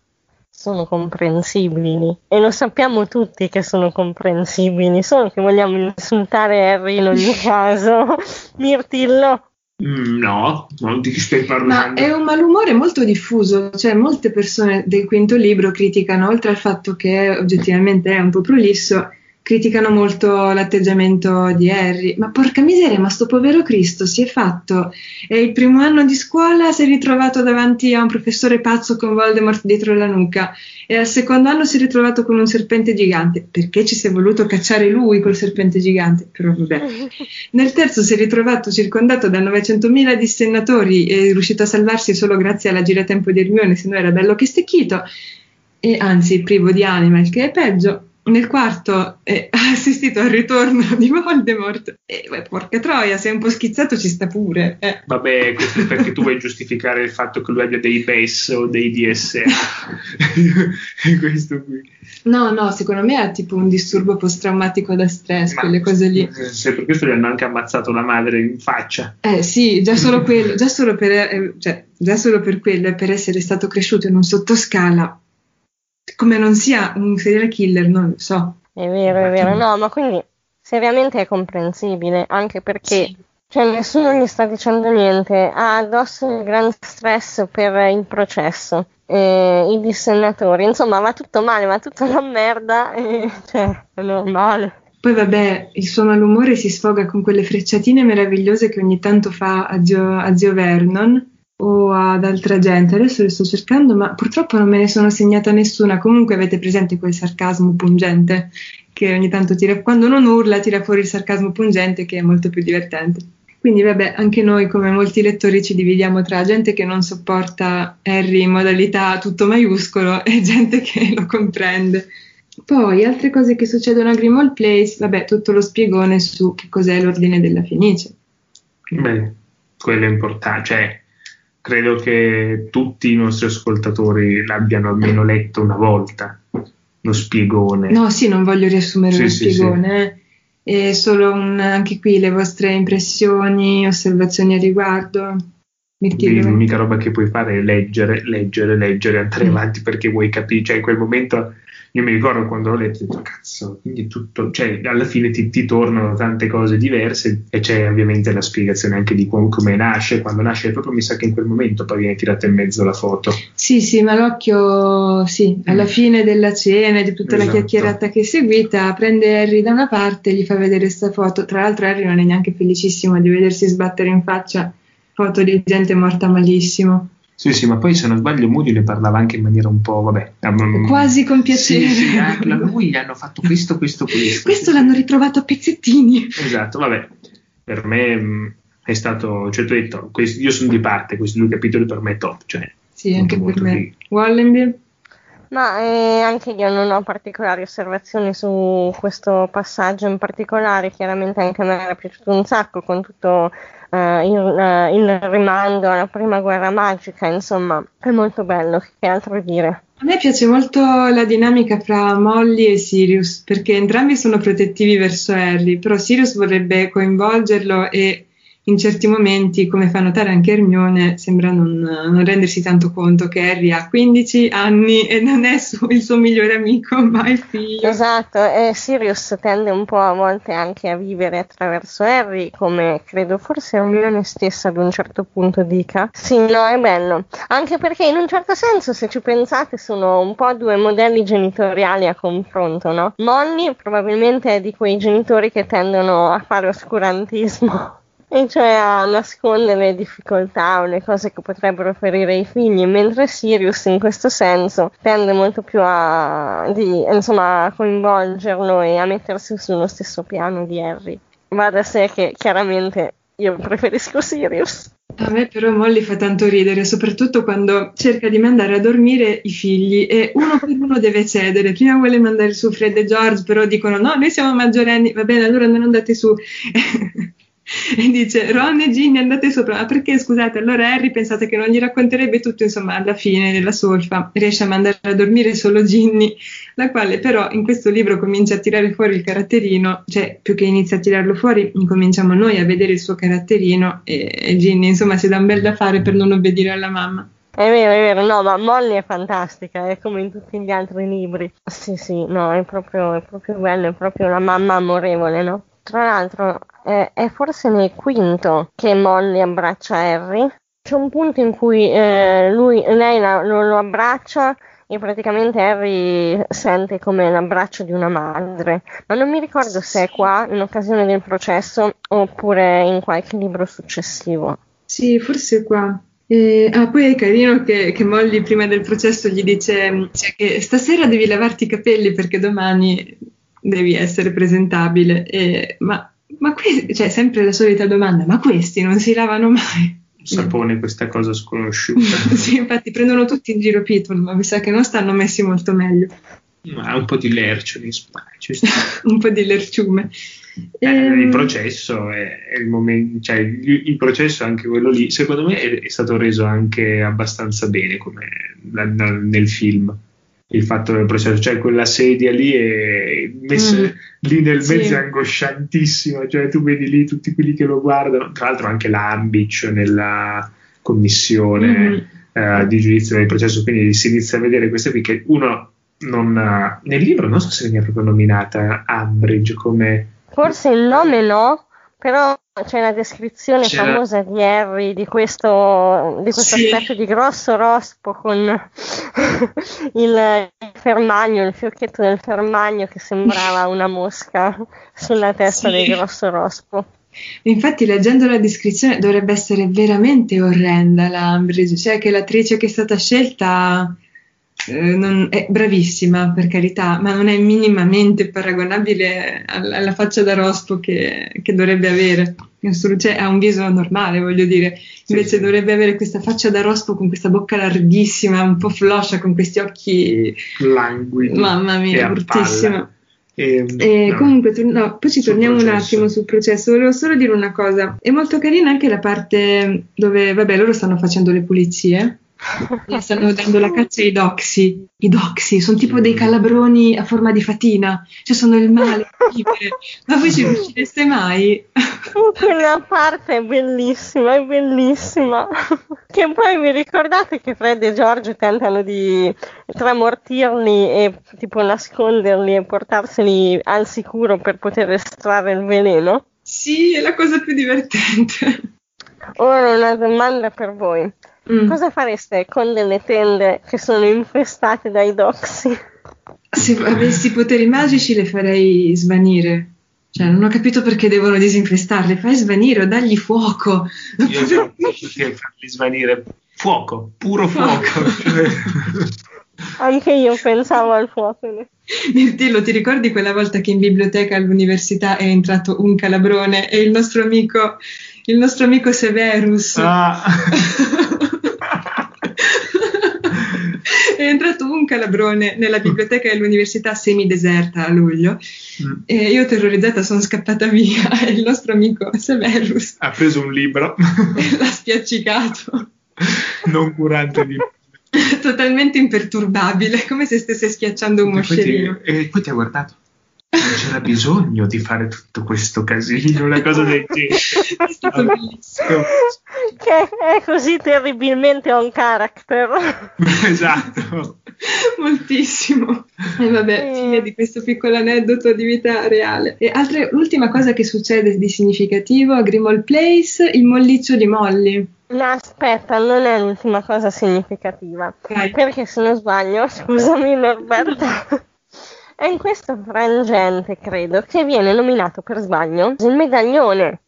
sono comprensibili, e lo sappiamo tutti che sono comprensibili, solo che vogliamo insultare Harry in ogni caso. Mirtillo? No, non ti stai parlando. Ma è un malumore molto diffuso, cioè molte persone del quinto libro criticano, oltre al fatto che oggettivamente è un po' prolisso, criticano molto l'atteggiamento di Harry. Ma porca miseria, ma sto povero Cristo si è fatto, e il primo anno di scuola si è ritrovato davanti a un professore pazzo con Voldemort dietro la nuca, e al secondo anno si è ritrovato con un serpente gigante, perché ci si è voluto cacciare lui col serpente gigante, però vabbè. Nel terzo si è ritrovato circondato da 900.000 dissennatori e è riuscito a salvarsi solo grazie alla giratempo di Hermione, se no era bello che stecchito, e anzi privo di anima, il che è peggio. Nel quarto ha assistito al ritorno di Voldemort e porca troia, se è un po' schizzato ci sta pure. Vabbè, questo è perché tu vuoi giustificare il fatto che lui abbia dei BES o dei DSA. Questo qui. No, secondo me ha tipo un disturbo post-traumatico da stress, ma quelle cose lì. Se per questo gli hanno anche ammazzato la madre in faccia. Sì, già solo quello, già solo per quello e per essere stato cresciuto in un sottoscala. Come non sia un serial killer, non lo so. È vero, no, ma quindi seriamente è comprensibile, anche perché cioè, nessuno gli sta dicendo niente, ha addosso il gran stress per il processo, i dissennatori, insomma va tutto male, va tutta la merda, cioè è normale. Poi vabbè, il suo malumore si sfoga con quelle frecciatine meravigliose che ogni tanto fa a zio Vernon, o ad altra gente, adesso le sto cercando ma purtroppo non me ne sono segnata nessuna. Comunque avete presente quel sarcasmo pungente che ogni tanto tira, quando non urla tira fuori il sarcasmo pungente, che è molto più divertente. Quindi vabbè, anche noi come molti lettori ci dividiamo tra gente che non sopporta Harry in modalità tutto maiuscolo e gente che lo comprende. Poi altre cose che succedono a Grimmauld Place, vabbè, tutto lo spiegone su che cos'è l'ordine della Fenice. Beh, quello è importante, cioè credo che tutti i nostri ascoltatori l'abbiano almeno letto una volta, lo spiegone. No, sì, non voglio riassumere spiegone. Sì. È solo anche qui le vostre impressioni, osservazioni a riguardo. L'unica roba che puoi fare è leggere, andare avanti perché vuoi capire. Cioè, in quel momento, io mi ricordo quando ho letto, ho detto, cazzo, quindi tutto, cioè, alla fine ti tornano tante cose diverse, e c'è ovviamente la spiegazione anche di come nasce, quando nasce, proprio mi sa che in quel momento poi viene tirata in mezzo la foto. Sì, Malocchio, sì, alla fine della cena, di tutta la chiacchierata che è seguita, prende Harry da una parte e gli fa vedere sta foto. Tra l'altro Harry non è neanche felicissimo di vedersi sbattere in faccia foto di gente morta malissimo. Sì, ma poi se non sbaglio Moody ne parlava anche in maniera un po', vabbè. Quasi con piacere. Sì, anche lui gli hanno fatto questo. Questo l'hanno ritrovato a pezzettini. Esatto, vabbè. Per me è stato, cioè tu hai detto, io sono di parte, questi due capitoli per me è top. Cioè, sì, anche per me. Wallenby? Ma anche io non ho particolari osservazioni su questo passaggio in particolare, chiaramente anche a me era piaciuto un sacco con tutto il rimando alla prima guerra magica, insomma è molto bello, che altro dire. A me piace molto la dinamica fra Molly e Sirius, perché entrambi sono protettivi verso Harry, però Sirius vorrebbe coinvolgerlo e in certi momenti, come fa notare anche Hermione, sembra non rendersi tanto conto che Harry ha 15 anni e non è il suo migliore amico, ma il figlio. Esatto, e Sirius tende un po' a volte anche a vivere attraverso Harry, come credo forse Hermione stessa ad un certo punto dica. Sì, no, è bello, anche perché in un certo senso, se ci pensate, sono un po' due modelli genitoriali a confronto, no? Molly probabilmente è di quei genitori che tendono a fare oscurantismo, e cioè a nascondere le difficoltà o le cose che potrebbero ferire i figli, mentre Sirius in questo senso tende molto più a coinvolgerlo e a mettersi sullo stesso piano di Harry. Va da sé che chiaramente io preferisco Sirius. A me però Molly fa tanto ridere, soprattutto quando cerca di mandare a dormire i figli e uno per uno deve cedere. Prima vuole mandare su Fred e George, però dicono no, noi siamo maggiorenni, va bene, allora non andate su. E dice Ron e Ginny andate sopra, ma perché scusate, allora Harry pensate che non gli racconterebbe tutto? Insomma, alla fine della solfa riesce a mandare a dormire solo Ginny, la quale però in questo libro comincia a tirare fuori il caratterino, cioè più che inizia a tirarlo fuori incominciamo noi a vedere il suo caratterino, e Ginny insomma si dà un bel da fare per non obbedire alla mamma. È vero, no, ma Molly è fantastica, è come in tutti gli altri libri. Sì, no, è proprio bello, è proprio una mamma amorevole, no? Tra l'altro è forse nel quinto che Molly abbraccia Harry. C'è un punto in cui lei lo abbraccia e praticamente Harry sente come l'abbraccio di una madre, ma non mi ricordo se è qua in occasione del processo oppure in qualche libro successivo. Sì, forse qua. Poi è carino che Molly prima del processo gli dice che stasera devi lavarti i capelli perché domani devi essere presentabile, ma qui cioè sempre la solita domanda, ma questi non si lavano mai? Sapone questa cosa sconosciuta. Sì, infatti prendono tutti in giro Piton, ma mi sa che non stanno messi molto meglio. Ma un po' di lercio mi spiace. Un po' di lerciume. Il processo è il momento, cioè il processo anche quello lì, secondo me è stato reso anche abbastanza bene come nel film. Il fatto del processo, cioè quella sedia lì è messa lì nel mezzo, sì. È angosciantissima, cioè tu vedi lì tutti quelli che lo guardano, tra l'altro anche l'Ambich nella commissione di giudizio del processo, quindi si inizia a vedere queste qui che uno non nel libro non so se viene proprio nominata Umbridge come... Forse il nome no, però c'è la descrizione famosa di Harry di questo aspetto di grosso rospo con il fermagno, il fiocchetto del fermagno che sembrava una mosca sulla testa del grosso rospo. Infatti leggendo la descrizione dovrebbe essere veramente orrenda la Umbridge, cioè che l'attrice che è stata scelta è bravissima per carità, ma non è minimamente paragonabile alla faccia da rospo che dovrebbe avere. Cioè, ha un viso normale, voglio dire, invece dovrebbe avere questa faccia da rospo con questa bocca larghissima, un po' floscia, con questi occhi languidi, mamma mia, bruttissima. Comunque poi ci torniamo un attimo sul processo. Volevo solo dire una cosa, è molto carina anche la parte dove loro stanno facendo le pulizie, stanno dando la caccia ai doxy. I doxy sono tipo dei calabroni a forma di fatina, cioè sono il male, ma voi ci riuscireste mai? Quella parte è bellissima, che poi vi ricordate che Fred e George tentano di tramortirli e tipo nasconderli e portarseli al sicuro per poter estrarre il veleno? Sì, è la cosa più divertente. Ora una domanda per voi. Cosa fareste con delle tende che sono infestate dai doxy? Se avessi poteri magici le farei svanire. Cioè, non ho capito perché devono disinfestarle. Fai svanire o dagli fuoco. Io so perché farli svanire. Fuoco, puro fuoco. Anche io pensavo al fuoco. Mirtillo, ti ricordi quella volta che in biblioteca all'università è entrato un calabrone e il nostro amico Severus... Ah. È entrato un calabrone nella biblioteca dell'università semideserta a luglio e io terrorizzata sono scappata via e il nostro amico Severus ha preso un libro e l'ha spiaccicato noncurante di totalmente imperturbabile, come se stesse schiacciando un moscerino. E poi ti ha guardato non c'era bisogno di fare tutto questo casino, una cosa del genere. È stato bellissimo. Che è così terribilmente on character. Esatto. Moltissimo. E vabbè, fine di questo piccolo aneddoto di vita reale. E l'ultima cosa che succede di significativo a Grimmauld Place, il molliccio di Molly. No, aspetta, non è l'ultima cosa significativa. Okay. Perché se non sbaglio, scusami Norberta, è in questo frangente, credo, che viene nominato per sbaglio il medaglione.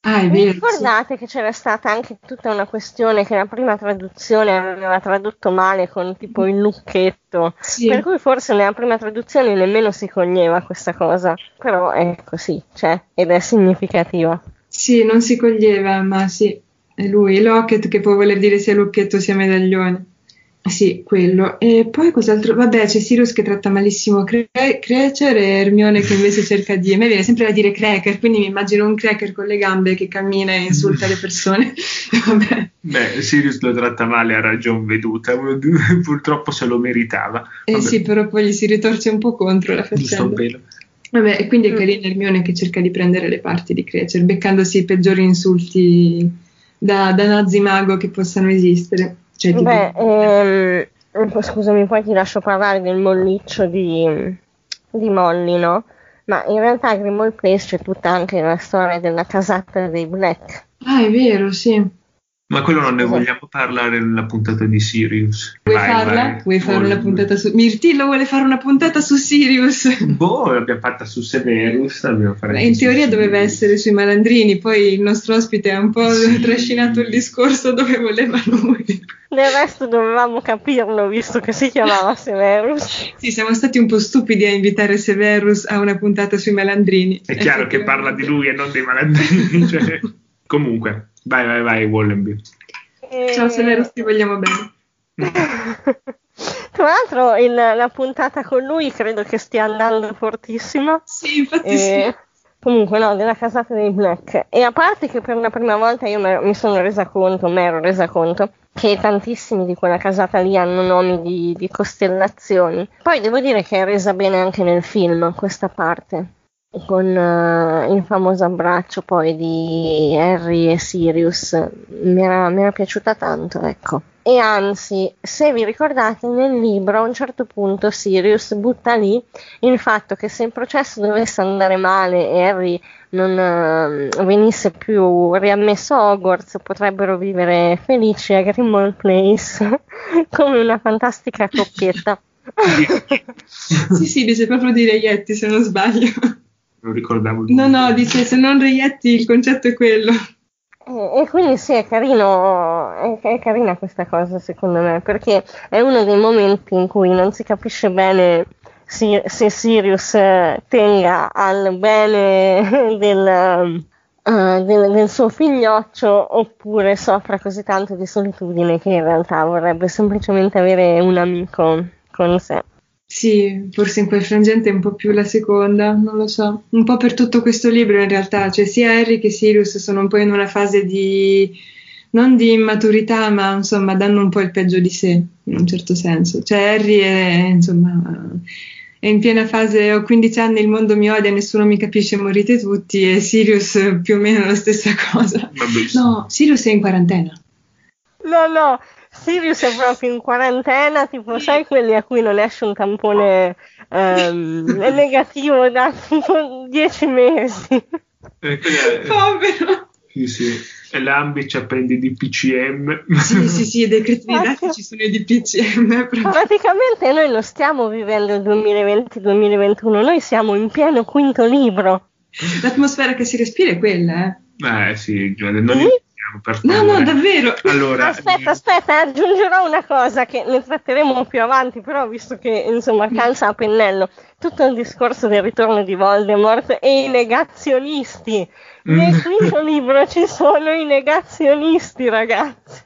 Ah, è vero. Ricordate che c'era stata anche tutta una questione che la prima traduzione aveva tradotto male con tipo il lucchetto, sì. Per cui forse nella prima traduzione nemmeno si coglieva questa cosa, però è così, c'è, ed è significativa. Sì, non si coglieva, ma sì. È lui, locket, che può voler dire sia lucchetto sia medaglione. Sì, quello. E poi cos'altro? Vabbè, c'è Sirius che tratta malissimo Kreacher e Hermione che invece cerca di... A me viene sempre da dire Kreacher, quindi mi immagino un Kreacher con le gambe che cammina e insulta le persone. Vabbè. Beh, Sirius lo tratta male a ragion veduta, purtroppo se lo meritava. Vabbè. Eh sì, però poi gli si ritorce un po' contro la faccenda. Giusto un pelo. Vabbè, e quindi è carina Hermione che cerca di prendere le parti di Kreacher, beccandosi i peggiori insulti... Da nazi mago che possano esistere. Cioè, beh, scusami, poi ti lascio parlare del molliccio di Molly, no? Ma in realtà a Grimmauld Place c'è tutta anche la storia della casata dei Black. Ah, è vero, sì. Ma quello non ne vogliamo parlare nella puntata di Sirius. Vuoi farla? Vuoi fare una puntata su... Mirtillo vuole fare una puntata su Sirius. Boh, l'abbiamo fatta su Severus. In teoria doveva essere sui malandrini, poi il nostro ospite ha un po' trascinato il discorso dove voleva lui. Del resto dovevamo capirlo, visto che si chiamava Severus. Sì, siamo stati un po' stupidi a invitare Severus a una puntata sui malandrini. È chiaro che parla di lui e non dei malandrini. Cioè... Comunque... Vai, Wallenby. Ciao Severus, ti vogliamo bene. Tra l'altro la puntata con lui credo che stia andando fortissimo. Sì, infatti sì. Comunque no, della casata dei Black. E a parte che per una prima volta io mi ero resa conto che tantissimi di quella casata lì hanno nomi di costellazioni. Poi devo dire che è resa bene anche nel film questa parte, con il famoso abbraccio poi di Harry e Sirius, mi era piaciuta tanto, ecco. E anzi, se vi ricordate, nel libro a un certo punto Sirius butta lì il fatto che se il processo dovesse andare male e Harry non venisse più riammesso a Hogwarts, potrebbero vivere felici a Grimmauld Place come una fantastica coppietta. sì, dice proprio di reietti, se non sbaglio. Lo ricordavo. No, dice se non reietti il concetto è quello. E quindi sì, è carina questa cosa secondo me, perché è uno dei momenti in cui non si capisce bene se Sirius tenga al bene del suo figlioccio oppure soffra così tanto di solitudine che in realtà vorrebbe semplicemente avere un amico con sé. Sì, forse in quel frangente è un po' più la seconda, non lo so, un po' per tutto questo libro in realtà, cioè sia Harry che Sirius sono un po' in una fase di, non di immaturità, ma insomma danno un po' il peggio di sé, in un certo senso, cioè Harry è in piena fase, ho 15 anni, il mondo mi odia, nessuno mi capisce, morite tutti, e Sirius più o meno la stessa cosa. No, Sirius è in quarantena. No. Sirius è proprio in quarantena, tipo sai quelli a cui non esce un tampone negativo da tipo 10 mesi. Povero. Sì, e l'ambicia prende i DPCM. Sì, i decreti didattici sono i DPCM. Proprio. Praticamente noi non stiamo vivendo il 2020-2021, noi siamo in pieno quinto libro. L'atmosfera che si respira è quella, eh? Sì, non è... No, davvero. Allora, aspetta, aggiungerò una cosa che ne tratteremo più avanti, però visto che insomma calza a pennello tutto il discorso del ritorno di Voldemort e i negazionisti. Nel quinto libro ci sono i negazionisti, ragazzi.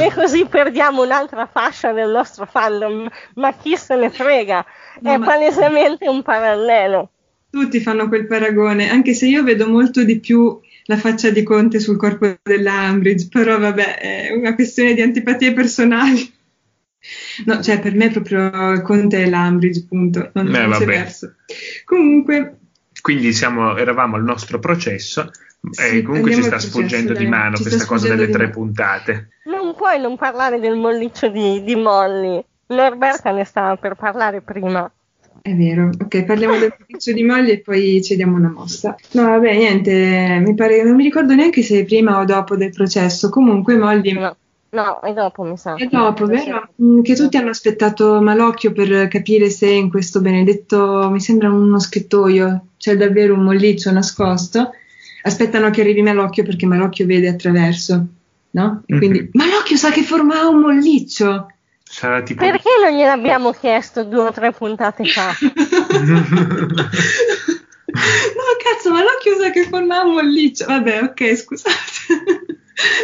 E così perdiamo un'altra fascia del nostro fandom, ma chi se ne frega? È palesemente un parallelo. Tutti fanno quel paragone, anche se io vedo molto di più la faccia di Conte sul corpo della Umbridge, però vabbè, è una questione di antipatie personali. No, cioè per me è proprio Conte e l'Umbridge, punto. Non c'è verso. Comunque. Quindi eravamo al nostro processo, sì, e comunque ci sta sfuggendo di mano questa cosa delle tre puntate. Non puoi non parlare del molliccio di Molly. Norberta ne stava per parlare prima. È vero, ok, parliamo del molliccio di Molly e poi ci diamo una mossa. No, vabbè, niente, mi pare, non mi ricordo neanche se prima o dopo del processo. Comunque Molly... No, è dopo, mi sa. È dopo, vero? Che tutti hanno aspettato Malocchio per capire se in questo benedetto, mi sembra uno scrittoio, c'è davvero un molliccio nascosto. Aspettano che arrivi Malocchio perché Malocchio vede attraverso, no? E quindi Malocchio sa che forma un molliccio. Sarà tipo... Perché non gliel'abbiamo chiesto 2 o 3 puntate fa? No, cazzo, Malocchio sa che forma un molliccio. Vabbè, ok, scusate.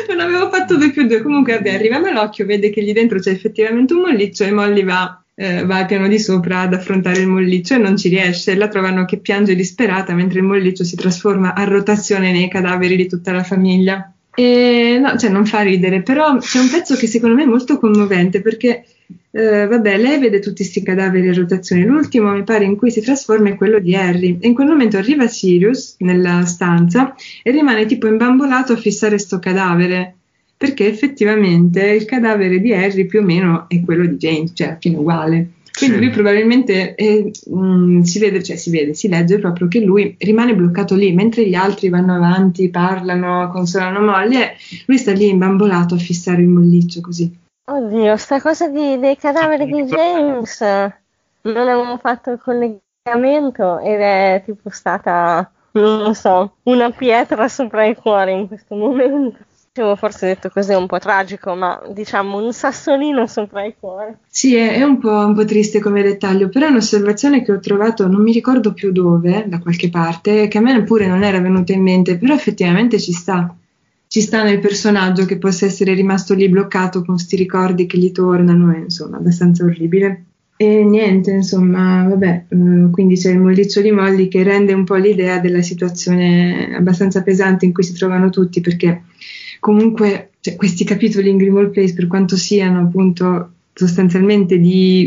Non avevo fatto 2 più 2. Comunque, vabbè, arriva Malocchio, vede che lì dentro c'è effettivamente un molliccio e Molly va al piano di sopra ad affrontare il molliccio e non ci riesce. La trovano che piange disperata mentre il molliccio si trasforma a rotazione nei cadaveri di tutta la famiglia. E no, cioè non fa ridere, però c'è un pezzo che secondo me è molto commovente perché, vabbè, lei vede tutti questi cadaveri a rotazione. L'ultimo, mi pare, in cui si trasforma è quello di Harry. E in quel momento arriva Sirius nella stanza e rimane tipo imbambolato a fissare sto cadavere, perché effettivamente il cadavere di Harry più o meno è quello di James, cioè alla fine uguale. Quindi lui probabilmente si legge proprio che lui rimane bloccato lì, mentre gli altri vanno avanti, parlano, consolano Molly, lui sta lì imbambolato a fissare il molliccio così. Oddio, sta cosa dei cadaveri di James, non avevo fatto il collegamento ed è tipo stata, non lo so, una pietra sopra il cuore in questo momento. Forse detto così è un po' tragico, ma diciamo un sassolino sopra il cuore. Sì, è un po' triste come dettaglio, però è un'osservazione che ho trovato, non mi ricordo più dove, da qualche parte, che a me neppure non era venuta in mente, però effettivamente ci sta nel personaggio che possa essere rimasto lì bloccato con sti ricordi che gli tornano, è insomma abbastanza orribile. E niente, insomma, vabbè, quindi c'è il molliccio di Molly che rende un po' l'idea della situazione abbastanza pesante in cui si trovano tutti, perché comunque, cioè, questi capitoli in Grimmauld Place, per quanto siano appunto sostanzialmente di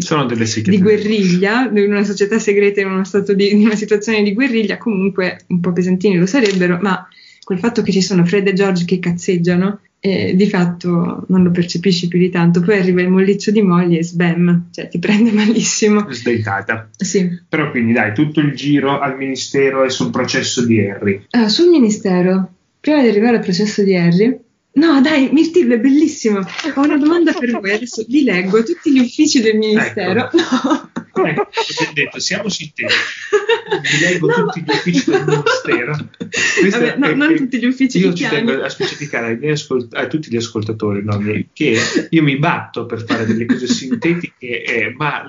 guerriglia, in una società segreta, in uno stato in una situazione di guerriglia, comunque un po' pesantini lo sarebbero, ma col fatto che ci sono Fred e George che cazzeggiano, di fatto non lo percepisci più di tanto. Poi arriva il molliccio di Molly e sbam, cioè ti prende malissimo. Sdeitata. Sì. Però quindi dai, tutto il giro al ministero e sul processo di Harry. Ah, sul ministero. Prima di arrivare al processo di Harry, no dai, Mirtillo è bellissimo, ho una domanda per voi, adesso vi leggo tutti gli uffici del ministero. Ecco, no. Ecco, ti ho detto, siamo sintetici, vi leggo tutti gli uffici del ministero. Vabbè, no, non tutti gli uffici. Io ci tengo a specificare a tutti gli ascoltatori, no, che io mi batto per fare delle cose sintetiche, ma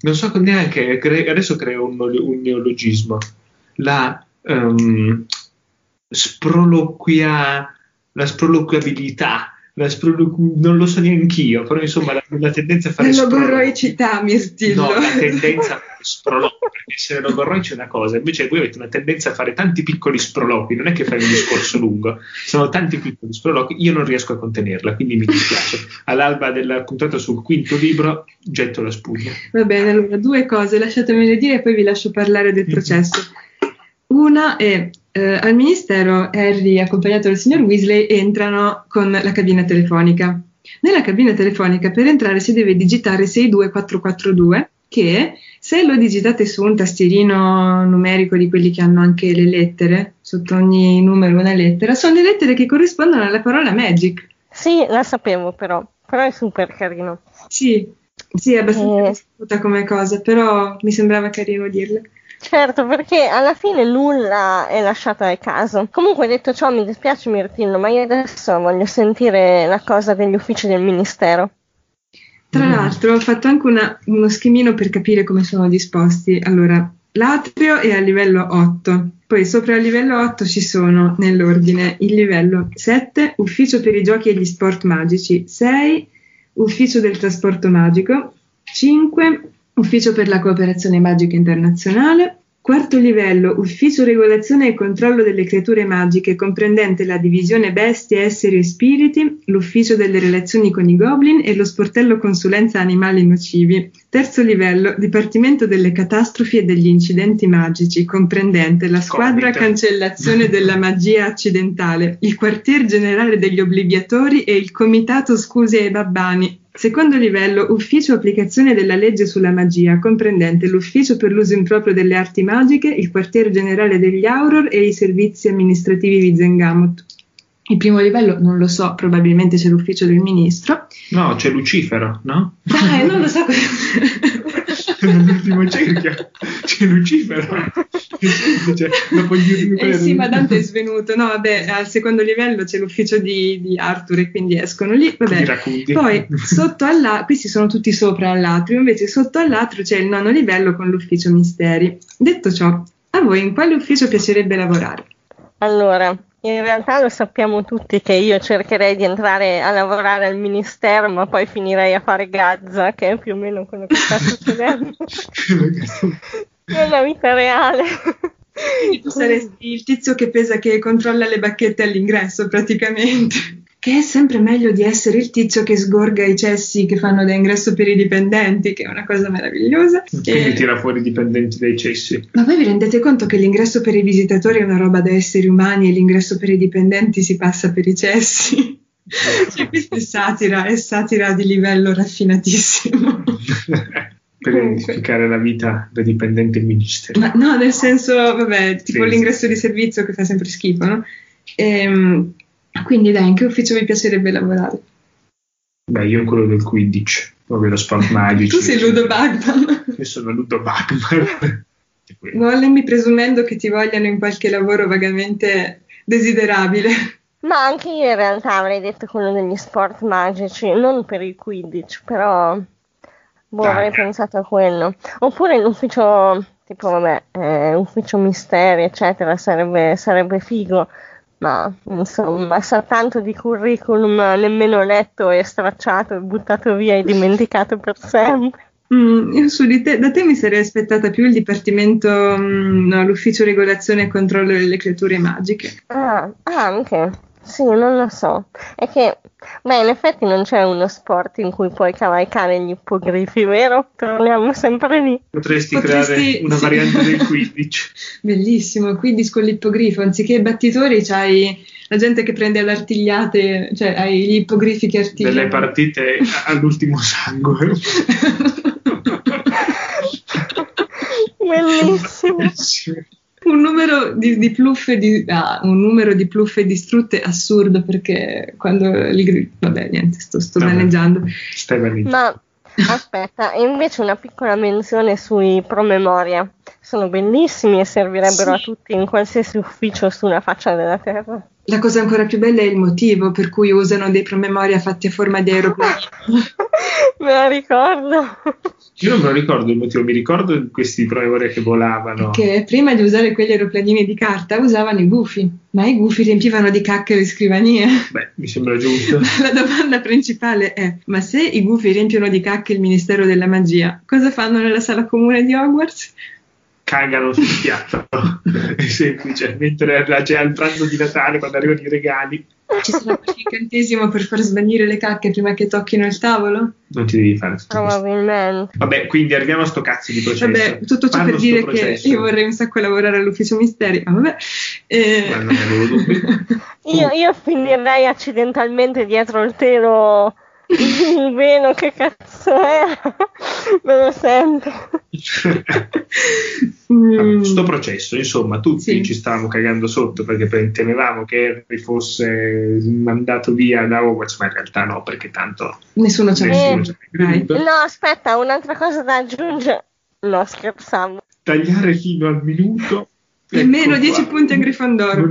non so neanche, adesso creo un neologismo, la sproloquiabilità, non lo so neanch'io, però insomma la tendenza a fare logorroicità, Mirtillo. No, la tendenza a fare sproloqui, perché essere logorroici è una cosa, invece voi avete una tendenza a fare tanti piccoli sproloqui, non è che fai un discorso lungo, sono tanti piccoli sproloqui, io non riesco a contenerla, quindi mi dispiace. All'alba della puntata sul quinto libro getto la spugna. Va bene, allora 2 cose, lasciatemele dire e poi vi lascio parlare del processo. Una è al ministero Harry, accompagnato dal signor Weasley, entrano con la cabina telefonica. Nella cabina telefonica per entrare si deve digitare 62442, che se lo digitate su un tastierino numerico di quelli che hanno anche le lettere, sotto ogni numero una lettera, sono le lettere che corrispondono alla parola magic. Sì, la sapevo però è super carino. Sì, è abbastanza discussa come cosa, però mi sembrava carino dirla. Certo, perché alla fine nulla è lasciato al caso. Comunque, detto ciò, mi dispiace Mirtillo, ma io adesso voglio sentire la cosa degli uffici del ministero. Tra l'altro ho fatto anche uno schemino per capire come sono disposti. Allora, l'atrio è a livello 8, poi sopra al livello 8 ci sono, nell'ordine, il livello 7, ufficio per i giochi e gli sport magici, 6, ufficio del trasporto magico, 5, ufficio per la cooperazione magica internazionale, Quarto livello, ufficio regolazione e controllo delle creature magiche, comprendente la divisione bestie, esseri e spiriti, l'ufficio delle relazioni con i goblin e lo sportello consulenza animali nocivi. Terzo livello, dipartimento delle catastrofi e degli incidenti magici, comprendente la squadra cancellazione della magia accidentale, il quartier generale degli obbligatori e il comitato scusi ai babbani. Secondo livello, ufficio applicazione della legge sulla magia, comprendente l'ufficio per l'uso improprio delle arti magiche, il quartier generale degli Auror e i servizi amministrativi di Zengamot. Il primo livello non lo so, probabilmente c'è l'ufficio del ministro. No, c'è Lucifero, no? Ah, non lo so. Nell'ultimo cerchio c'è Lucifero. Cioè, dopo gli ultimi sì, ma Dante è svenuto. No, vabbè, al secondo livello c'è l'ufficio di Arthur e quindi escono lì. Vabbè. Poi sotto all'atrio, questi sono tutti sopra all'atrio, invece sotto all'atrio c'è il nono livello con l'ufficio misteri. Detto ciò, a voi in quale ufficio piacerebbe lavorare? Allora, in realtà lo sappiamo tutti che io cercherei di entrare a lavorare al ministero, ma poi finirei a fare Gazza, che è più o meno quello che sta succedendo nella vita reale. Quindi tu saresti il tizio che pesa, che controlla le bacchette all'ingresso praticamente, che è sempre meglio di essere il tizio che sgorga i cessi che fanno da ingresso per i dipendenti, che è una cosa meravigliosa. Quindi tira fuori i dipendenti dai cessi. Ma voi vi rendete conto che l'ingresso per i visitatori è una roba da esseri umani e l'ingresso per i dipendenti si passa per i cessi? Cioè, questa è satira di livello raffinatissimo. Per identificare la vita da dipendente ministero. Ma no, nel senso, vabbè, tipo sì, l'ingresso di servizio che fa sempre schifo, no? Quindi dai, in che ufficio vi piacerebbe lavorare? Beh, io quello del Quidditch, ovvero sport magico. Tu sei Ludo Bagman. Io sono Ludo Bagman. Wallenby, presumendo che ti vogliano in qualche lavoro vagamente desiderabile. Ma anche io in realtà avrei detto quello degli sport magici, non per il Quidditch, però avrei pensato a quello. Oppure l'ufficio, tipo vabbè, ufficio misteri, eccetera, sarebbe figo. Ma insomma, sa tanto di curriculum nemmeno letto e stracciato e buttato via e dimenticato per sempre. Io da te mi sarei aspettata più il dipartimento, l'ufficio regolazione e controllo delle creature magiche. Anche, sì, non lo so. È che, in effetti non c'è uno sport in cui puoi cavalcare gli ippogrifi, vero? Torniamo sempre lì. Potresti creare una variante del Quidditch. Bellissimo, Quidditch con l'ippogrifo. Anziché battitori c'hai la gente che prende alle artigliate, cioè hai gli ippogrifi che artigliano. Delle partite all'ultimo sangue. Bellissimo. Un numero di pluffe distrutte assurdo, perché quando vaneggiando. Stai vaneggiando. Ma aspetta, invece una piccola menzione sui promemoria. Sono bellissimi e servirebbero a tutti in qualsiasi ufficio sulla faccia della terra. La cosa ancora più bella è il motivo per cui usano dei promemoria fatti a forma di aeroplano. Me la ricordo. Io non me lo ricordo il motivo, mi ricordo questi promemoria che volavano. Che prima di usare quegli aeroplanini di carta usavano i gufi, ma i gufi riempivano di cacche le scrivanie. Beh, mi sembra giusto. La domanda principale è: ma se i gufi riempiono di cacche il Ministero della Magia, cosa fanno nella sala comune di Hogwarts? Cagano sul piatto. È semplice, mentre c'è al pranzo di Natale, quando arrivano i regali. Ci sarà qualche incantesimo per far svanire le cacche prima che tocchino il tavolo? Non ti devi fare tutto. Probabilmente. Vabbè, quindi arriviamo a sto cazzo di processo. Vabbè, tutto ciò per dire che io vorrei un sacco lavorare all'ufficio misteri, ma vabbè. Io finirei accidentalmente dietro il telo. Il velo, che cazzo è? Me lo sento. Sto processo, insomma, tutti ci stavamo cagando sotto perché temevamo che Harry fosse mandato via da Hogwarts, ma in realtà no, perché tanto nessuno ci avrebbe creduto. No, aspetta, un'altra cosa da aggiungere. No, scherzavo. Tagliare fino al minuto e meno 10 punti a Grifondoro.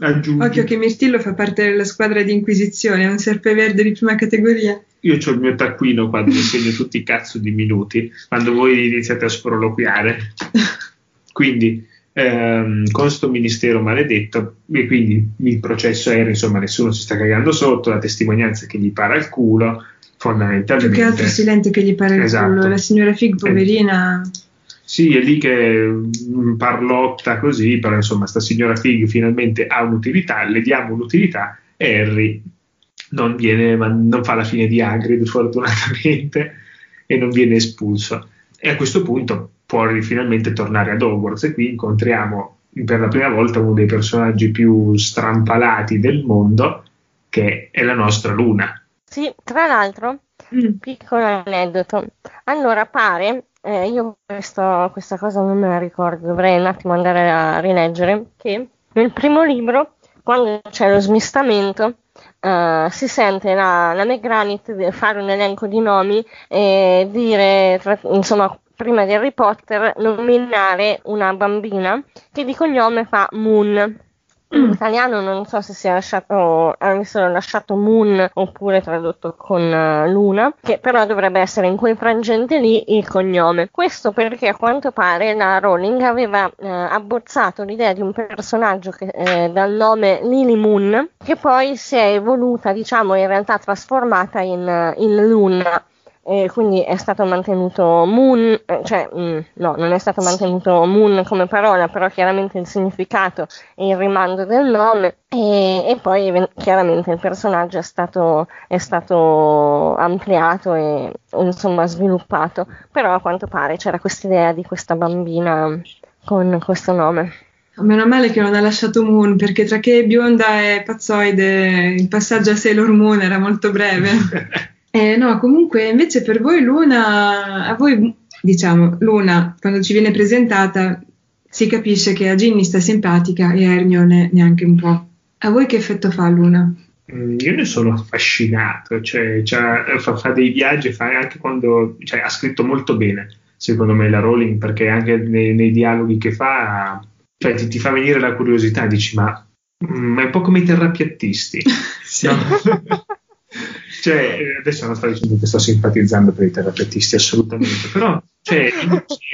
Aggiungi. Occhio che Mirtillo fa parte della squadra di Inquisizione, è un serpeverde di prima categoria. Io ho il mio taccuino quando segno tutti i cazzo di minuti, quando voi iniziate a sproloquiare. Quindi con sto ministero maledetto, e quindi il processo era, insomma, nessuno si sta cagando sotto, la testimonianza che gli para il culo, fondamentalmente. Più che altro Silente che gli para il culo, la signora Figg poverina. Sì, è lì che parlotta così, però insomma sta signora Figg finalmente ha un'utilità, le diamo un'utilità, e Harry non viene, ma non fa la fine di Hagrid fortunatamente, e non viene espulso. E a questo punto può finalmente tornare ad Hogwarts, e qui incontriamo per la prima volta uno dei personaggi più strampalati del mondo, che è la nostra Luna. Sì, tra l'altro, piccolo aneddoto. Allora pare, io questa cosa non me la ricordo, dovrei un attimo andare a rileggere, che nel primo libro, quando c'è lo smistamento, si sente la McGranit fare un elenco di nomi e dire, insomma, prima di Harry Potter, nominare una bambina che di cognome fa Moon. In italiano non so se avessero lasciato Moon oppure tradotto con Luna, che però dovrebbe essere in quel frangente lì il cognome. Questo perché a quanto pare la Rowling aveva abbozzato l'idea di un personaggio che, dal nome Lily Moon, che poi si è evoluta, diciamo, in realtà trasformata in Luna. Quindi è stato mantenuto Moon, non è stato mantenuto Moon come parola, però chiaramente il significato e il rimando del nome, e poi chiaramente il personaggio è stato ampliato e insomma sviluppato, però a quanto pare c'era questa idea di questa bambina con questo nome. Meno male che non ha lasciato Moon, perché tra che bionda e pazzoide il passaggio a Sailor Moon era molto breve. No, comunque invece per voi Luna, a voi diciamo Luna quando ci viene presentata si capisce che a Ginny sta simpatica e a Hermione neanche un po'. A voi che effetto fa Luna? Io ne sono affascinato, fa dei viaggi, fa anche quando ha scritto molto bene, secondo me, la Rowling, perché anche nei dialoghi che fa ti fa venire la curiosità, dici ma è un po' come i terrapiattisti. Sì. No? Adesso non sto dicendo che sto simpatizzando per i terapeutisti, assolutamente, però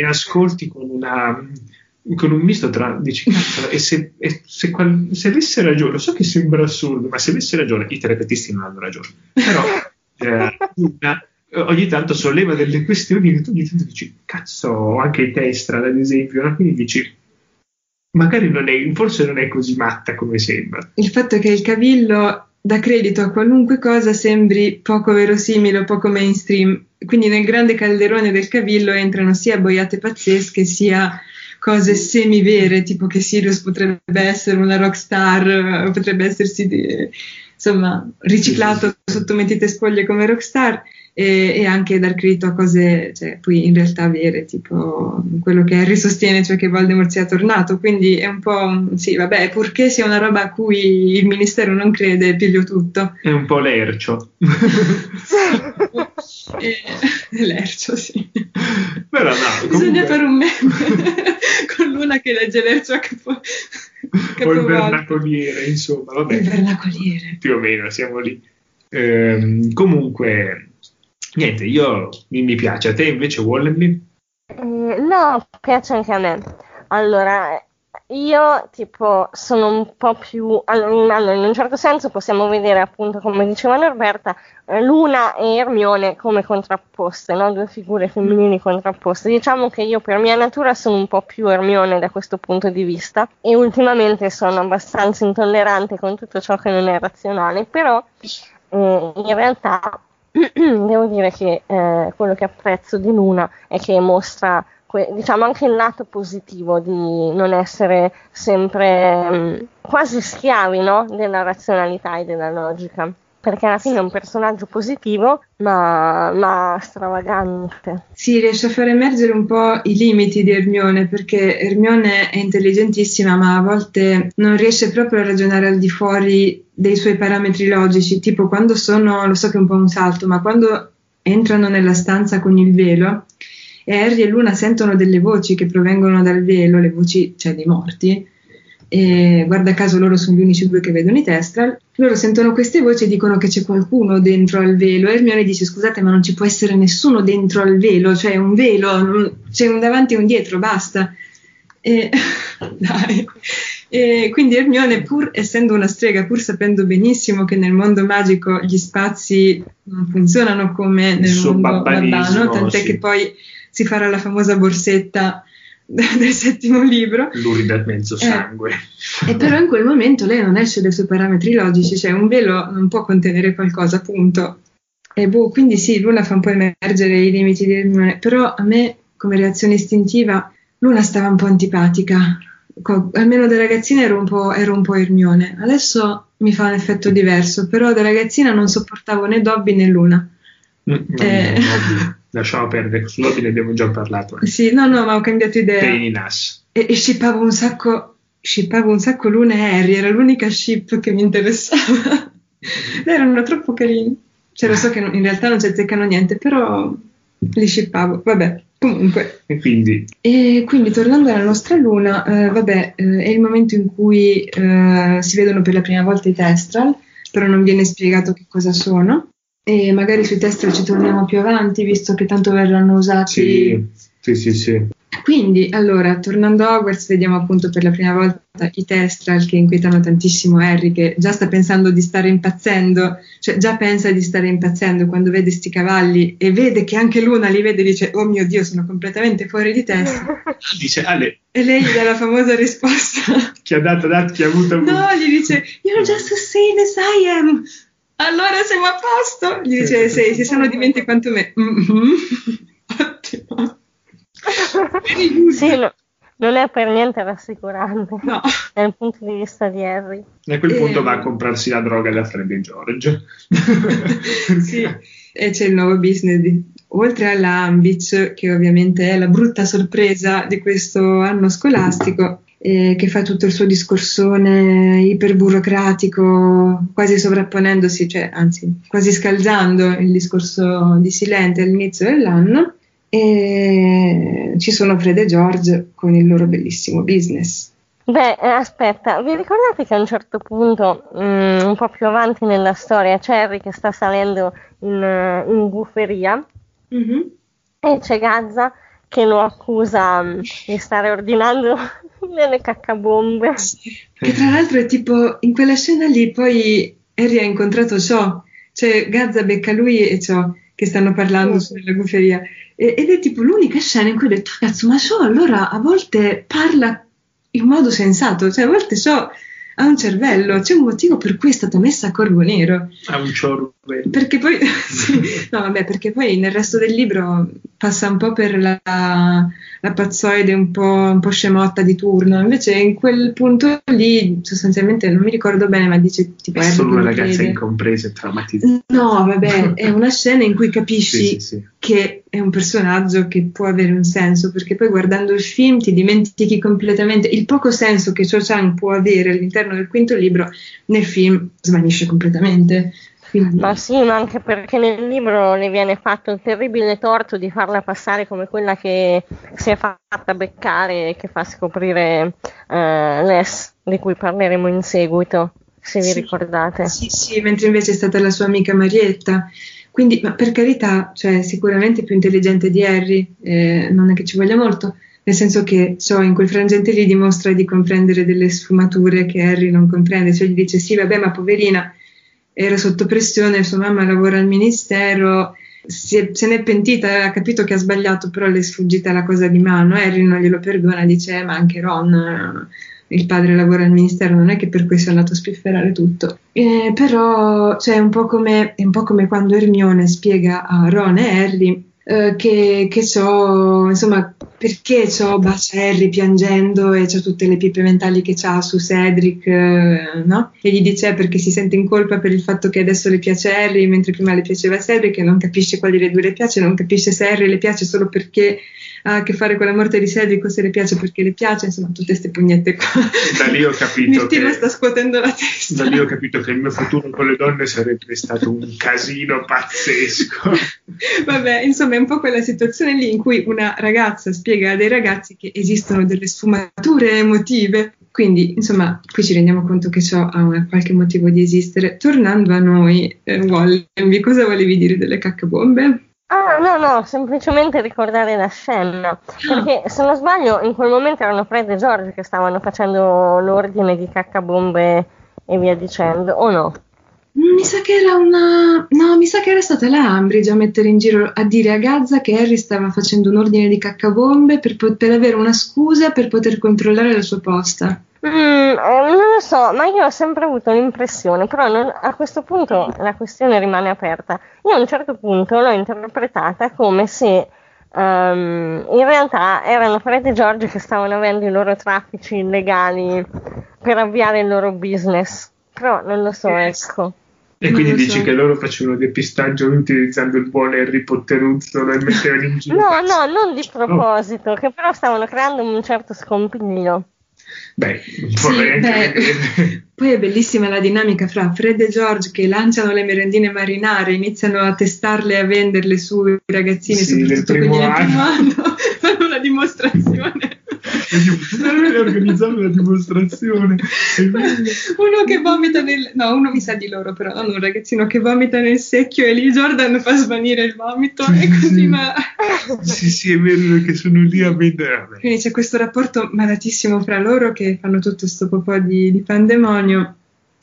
ascolti con un misto tra, dici, cazzo, e se avesse ragione, lo so che sembra assurdo, ma se avesse ragione, i terapeutisti non hanno ragione, però ogni tanto solleva delle questioni che tu dici, cazzo, anche Testral ad esempio, no? Quindi dici, magari forse non è così matta come sembra. Il fatto è che il cavillo dà credito a qualunque cosa sembri poco verosimile o poco mainstream, quindi nel grande calderone del cavillo entrano sia boiate pazzesche sia cose semivere, tipo che Sirius potrebbe essere una rockstar, potrebbe essersi riciclato sotto mentite spoglie come rockstar, e anche dar credito a cose poi in realtà vere, tipo quello che Harry sostiene, cioè che Voldemort sia tornato, quindi è un po' sì, vabbè, purché sia una roba a cui il ministero non crede, piglio tutto. È un po' lercio. Lercio, sì. Però no, bisogna fare un meme con Luna che legge lercio a capo o il vernacoliere, insomma, vabbè. Il vernacoliere. Più o meno, siamo lì. Comunque, niente, io mi piace. A te invece, Wallenby? No, piace anche a me. Allora, io tipo sono un po' più... Allora, in un certo senso possiamo vedere, appunto, come diceva Norberta, Luna e Hermione come contrapposte, no? Due figure femminili contrapposte. Diciamo che io per mia natura sono un po' più Hermione da questo punto di vista, e ultimamente sono abbastanza intollerante con tutto ciò che non è razionale, però in realtà... Devo dire che quello che apprezzo di Luna è che mostra diciamo anche il lato positivo di non essere sempre quasi schiavi, no? Della razionalità e della logica, perché alla fine è un personaggio positivo ma stravagante. Sì, riesce a far emergere un po' i limiti di Hermione, perché Hermione è intelligentissima ma a volte non riesce proprio a ragionare al di fuori dei suoi parametri logici, tipo quando lo so che è un po' un salto, ma quando entrano nella stanza con il velo e Harry e Luna sentono delle voci che provengono dal velo, le voci dei morti, e guarda caso loro sono gli unici due che vedono i Testral, loro sentono queste voci e dicono che c'è qualcuno dentro al velo, e Hermione dice scusate ma non ci può essere nessuno dentro al velo, cioè un velo, c'è un davanti e un dietro, basta, e dai, e quindi Hermione, pur essendo una strega, pur sapendo benissimo che nel mondo magico gli spazi non funzionano come nel mondo babbano, tant'è che poi si farà la famosa borsetta del settimo libro, lurida al mezzo sangue, e però in quel momento lei non esce dai suoi parametri logici, cioè un velo non può contenere qualcosa, punto. E quindi sì, Luna fa un po' emergere i limiti di Hermione, però a me come reazione istintiva Luna stava un po' antipatica, almeno da ragazzina ero un po' Hermione, adesso mi fa un effetto diverso, però da ragazzina non sopportavo né Dobby né Luna. No, lasciamo perdere, su Dobby ne abbiamo già parlato. Sì, no, ma ho cambiato idea. E shippavo un sacco Luna e Harry, era l'unica ship che mi interessava. Erano troppo carini. Cioè, lo so che in realtà non ci azzeccano niente, però li shippavo, vabbè, comunque. E quindi tornando alla nostra Luna, è il momento in cui si vedono per la prima volta i Testral, però non viene spiegato che cosa sono, e magari sui Testral ci torniamo più avanti, visto che tanto verranno usati. Sì. Quindi, allora, tornando a Hogwarts, vediamo appunto per la prima volta i Testral che inquietano tantissimo Harry, che già sta pensando di stare impazzendo, cioè già pensa di stare impazzendo quando vede sti cavalli e vede che anche Luna li vede e dice: oh mio Dio, sono completamente fuori di testa. Dice Ale. E lei gli dà la famosa risposta. Chi ha dato, chi ha avuto. No, gli dice: you're just as sane as I am. Allora siamo a posto. Gli dice: se sono diventi quanto me. Mm-hmm. Ottimo. Sì, non è per niente rassicurante, no, dal punto di vista di Harry. E a quel punto va a comprarsi la droga da Fred e George. Sì, e c'è il nuovo business oltre alla Ambitch, che ovviamente è la brutta sorpresa di questo anno scolastico, che fa tutto il suo discorsone iperburocratico, quasi sovrapponendosi, cioè anzi quasi scalzando il discorso di Silente all'inizio dell'anno. E ci sono Fred e George con il loro bellissimo business. Beh, aspetta, vi ricordate che a un certo punto, un po' più avanti nella storia, c'è Harry che sta salendo in bufferia, mm-hmm, e c'è Gazza che lo accusa di stare ordinando delle caccabombe. Sì. Che tra l'altro è tipo, in quella scena lì poi Harry ha incontrato Cho, cioè Gazza becca lui e Cho che stanno parlando sulla guferia, ed è tipo l'unica scena in cui ho detto: cazzo, ma Cho allora a volte parla in modo sensato, cioè a volte Cho ha un cervello, c'è un motivo per cui è stata messa a Corvo Nero, ha un cervello, perché poi sì, no vabbè, perché poi nel resto del libro passa un po' per la pazzoide un po' scemotta di turno, invece in quel punto lì sostanzialmente non mi ricordo bene, ma dice tipo: è solo una ragazza incompresa e traumatizzata. No vabbè, è una scena in cui capisci sì. Che è un personaggio che può avere un senso, perché poi guardando il film ti dimentichi completamente il poco senso che Cho Chang può avere all'interno del quinto libro, nel film svanisce completamente. Quindi. Ma sì, ma anche perché nel libro le viene fatto il terribile torto di farla passare come quella che si è fatta beccare e che fa scoprire Les, di cui parleremo in seguito, se vi ricordate. Sì, mentre invece è stata la sua amica Marietta. Quindi, ma per carità, cioè sicuramente più intelligente di Harry, non è che ci voglia molto, nel senso che in quel frangente lì dimostra di comprendere delle sfumature che Harry non comprende, cioè gli dice: sì vabbè, ma poverina, era sotto pressione, sua mamma lavora al ministero, se n'è pentita, ha capito che ha sbagliato, però le è sfuggita la cosa di mano. Harry non glielo perdona, dice: ma anche Ron, il padre, lavora al ministero, non è che per questo è andato a spifferare tutto. Però cioè, è un po' come quando Hermione spiega a Ron e Harry che Cho, insomma, perché Cho bacia Harry piangendo e c'ha tutte le pippe mentali che c'ha su Cedric, no? E gli dice perché si sente in colpa per il fatto che adesso le piace Harry mentre prima le piaceva Cedric, e non capisce quali delle due le piace, non capisce se Harry le piace solo perché ha a che fare con la morte di Cedric o se le piace perché le piace, insomma tutte queste pugnette qua. Da lì ho capito Mirtillo sta scuotendo la testa. Da lì ho capito che il mio futuro con le donne sarebbe stato un casino pazzesco. Vabbè, insomma è un po' quella situazione lì in cui una ragazza spiega a dei ragazzi che esistono delle sfumature emotive, quindi insomma qui ci rendiamo conto che Cho ha qualche motivo di esistere. Tornando a noi, Wallenby, cosa volevi dire delle caccabombe? Ah, no, semplicemente ricordare la scena, perché se non sbaglio in quel momento erano Fred e George che stavano facendo l'ordine di caccabombe e via dicendo, o no? Mi sa che era una... No, mi sa che era stata la Umbridge a mettere in giro, a dire a Gazza che Harry stava facendo un ordine di caccabombe per avere una scusa per poter controllare la sua posta. Non lo so, ma io ho sempre avuto l'impressione, però a questo punto la questione rimane aperta. Io a un certo punto l'ho interpretata come se in realtà erano Fred e George che stavano avendo i loro traffici illegali per avviare il loro business, però non lo so, ecco. E quindi non dici che loro facevano depistaggio utilizzando il buon Harry Potteruzzo e mettevano in giro? No, non di proposito, che però stavano creando un certo scompiglio. Beh, poi è bellissima la dinamica fra Fred e George che lanciano le merendine marinare, iniziano a testarle e a venderle sui ragazzini, soprattutto quelli del primo anno, fanno una dimostrazione. Deve organizzare una dimostrazione. Uno che vomita nel... No, uno mi sa di loro, però un ragazzino che vomita nel secchio e lì Jordan fa svanire il vomito e continua. Sì, è vero che sono lì a vendere. Quindi c'è questo rapporto malatissimo fra loro che fanno tutto questo popò di pandemonio.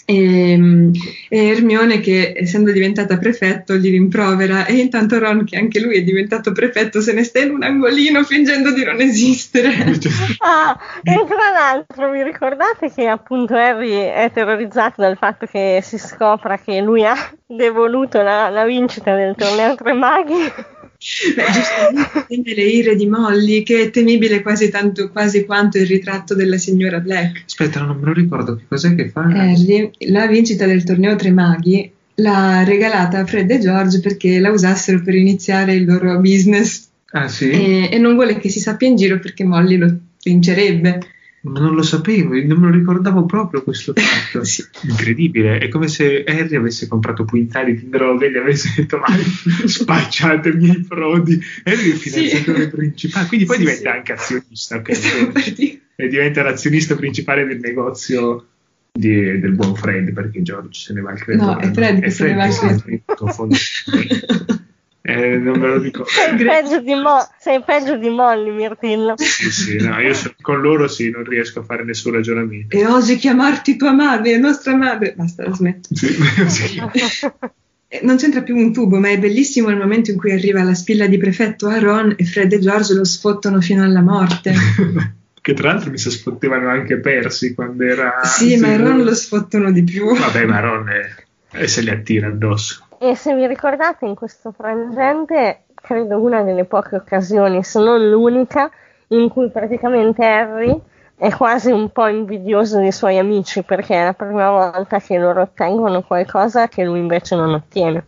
E Hermione che, essendo diventata prefetto, gli rimprovera, e intanto Ron, che anche lui è diventato prefetto, se ne sta in un angolino fingendo di non esistere. E tra l'altro vi ricordate che appunto Harry è terrorizzato dal fatto che si scopra che lui ha devoluto la vincita del torneo Tre Maghi? Beh, giustamente le ire di Molly, che è temibile quasi quanto il ritratto della signora Black. Aspetta, non me lo ricordo, che cos'è che fa? Harry, la vincita del torneo Tre Maghi l'ha regalata a Fred e George perché la usassero per iniziare il loro business. Ah sì? E non vuole che si sappia in giro perché Molly lo vincerebbe. Ma non lo sapevo, non me lo ricordavo proprio questo fatto. Sì. Incredibile, è come se Harry avesse comprato quintali di droghe e gli avesse detto: ma spacciate i miei frodi. Harry è il finanziatore principale, quindi poi diventa anche azionista, okay? E diventa l'azionista principale del negozio del buon Fred, perché George se ne va al credito. No, è Fred che se ne va al credito. Non me lo dico. Sei peggio di Molly, Mirtillo. Sì, no, io con loro non riesco a fare nessun ragionamento. E osi chiamarti tua madre, nostra madre. Basta, la smetto. Non c'entra più un tubo, ma è bellissimo il momento in cui arriva la spilla di prefetto a Ron e Fred e George lo sfottono fino alla morte. Che tra l'altro mi si sfottevano anche Percy quando era... Sì, ma Ron lo sfottono di più. Vabbè, ma Ron se li attira addosso. E se vi ricordate, in questo frangente, credo una delle poche occasioni, se non l'unica, in cui praticamente Harry è quasi un po' invidioso dei suoi amici, perché è la prima volta che loro ottengono qualcosa che lui invece non ottiene.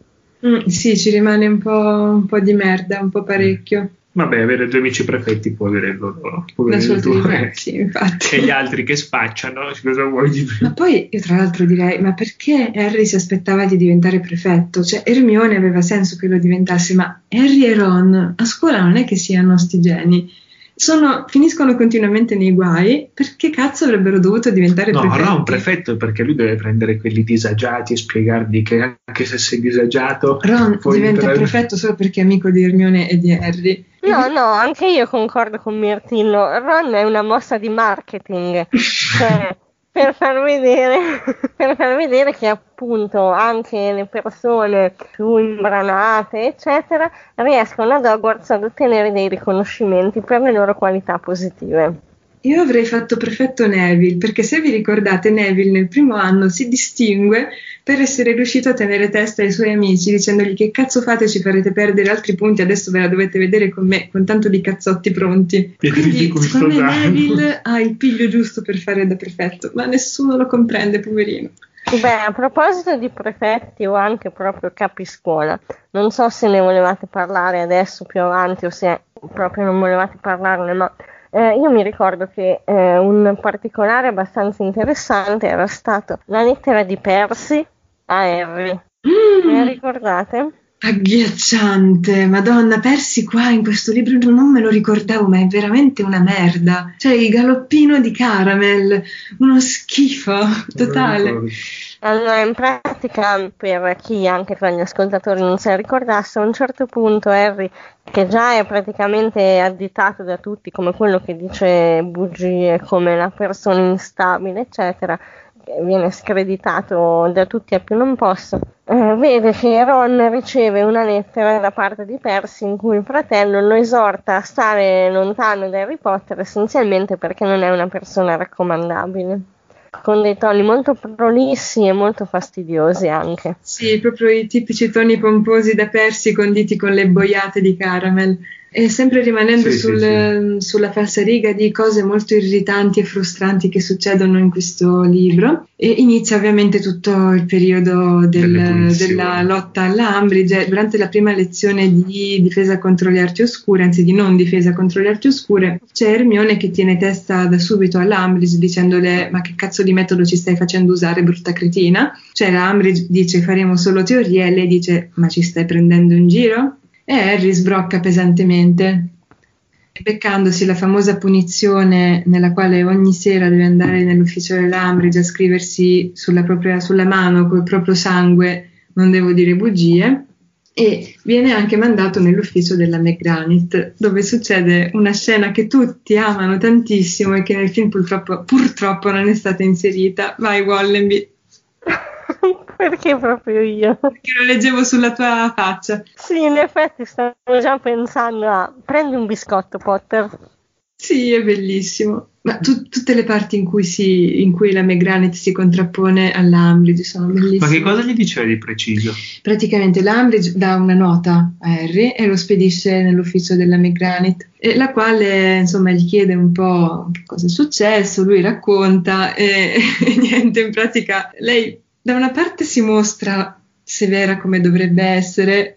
Sì, ci rimane un po' di merda, un po' parecchio. Vabbè, avere due amici prefetti può avere il tuo, sì, infatti. E gli altri che spacciano, cosa vuoi di più? Ma poi io tra l'altro direi, ma perché Harry si aspettava di diventare prefetto? Cioè Hermione aveva senso che lo diventasse, ma Harry e Ron a scuola non è che siano sti geni. Finiscono continuamente nei guai, perché cazzo avrebbero dovuto diventare prefetti? No, Ron prefetto perché lui deve prendere quelli disagiati e spiegargli che anche se sei disagiato... Ron diventa prefetto solo perché è amico di Hermione e di Harry. No, anche io concordo con Mirtillo, Ron è una mossa di marketing, cioè per far vedere che appunto anche le persone più imbranate eccetera riescono ad Hogwarts ad ottenere dei riconoscimenti per le loro qualità positive. Io avrei fatto prefetto Neville, perché se vi ricordate Neville nel primo anno si distingue per essere riuscito a tenere testa ai suoi amici dicendogli: che cazzo fate, ci farete perdere altri punti, adesso ve la dovete vedere con me, con tanto di cazzotti pronti. Quindi secondo me Neville ha il piglio giusto per fare da prefetto, ma nessuno lo comprende, poverino. Beh, a proposito di prefetti o anche proprio capiscuola, non so se ne volevate parlare adesso più avanti o se proprio non volevate parlarne, ma io mi ricordo che un particolare abbastanza interessante era stato la lettera di Percy a Harry. Me la ricordate? Agghiacciante, Madonna, Percy qua in questo libro non me lo ricordavo, ma è veramente una merda, cioè il galoppino di Caramel, uno schifo totale. Allora, in pratica, per chi anche tra gli ascoltatori non se la ricordasse, a un certo punto Harry, che già è praticamente additato da tutti come quello che dice bugie, come la persona instabile eccetera, viene screditato da tutti a più non posso, vede che Ron riceve una lettera da parte di Percy in cui il fratello lo esorta a stare lontano da Harry Potter, essenzialmente perché non è una persona raccomandabile, con dei toni molto prolissi e molto fastidiosi anche. Sì, proprio i tipici toni pomposi da Percy conditi con le boiate di Caramel. E sempre rimanendo sulla falsariga di cose molto irritanti e frustranti che succedono in questo libro, e inizia ovviamente tutto il periodo della lotta alla Umbridge. Durante la prima lezione di difesa contro le arti oscure, anzi di non difesa contro le arti oscure, c'è Hermione che tiene testa da subito alla Umbridge dicendole: ma che cazzo di metodo ci stai facendo usare, brutta cretina? Cioè la Umbridge dice: faremo solo teoria, e lei dice: ma ci stai prendendo in giro? E Harry sbrocca pesantemente, beccandosi la famosa punizione nella quale ogni sera deve andare nell'ufficio dell'Umbridge a scriversi sulla mano col proprio sangue, non devo dire bugie, e viene anche mandato nell'ufficio della McGranit, dove succede una scena che tutti amano tantissimo e che nel film purtroppo non è stata inserita. Vai Wallenby. Perché proprio io? Perché lo leggevo sulla tua faccia. Sì, in effetti stavo già pensando a... Prendi un biscotto, Potter. Sì, è bellissimo. Ma tutte le parti in cui la McGranit si contrappone all'Umbridge sono bellissime. Ma che cosa gli diceva di preciso? Praticamente l'Umbridge dà una nota a Harry e lo spedisce nell'ufficio della McGranit, la quale insomma gli chiede un po' che cosa è successo, lui racconta e niente, in pratica lei... Da una parte si mostra severa come dovrebbe essere,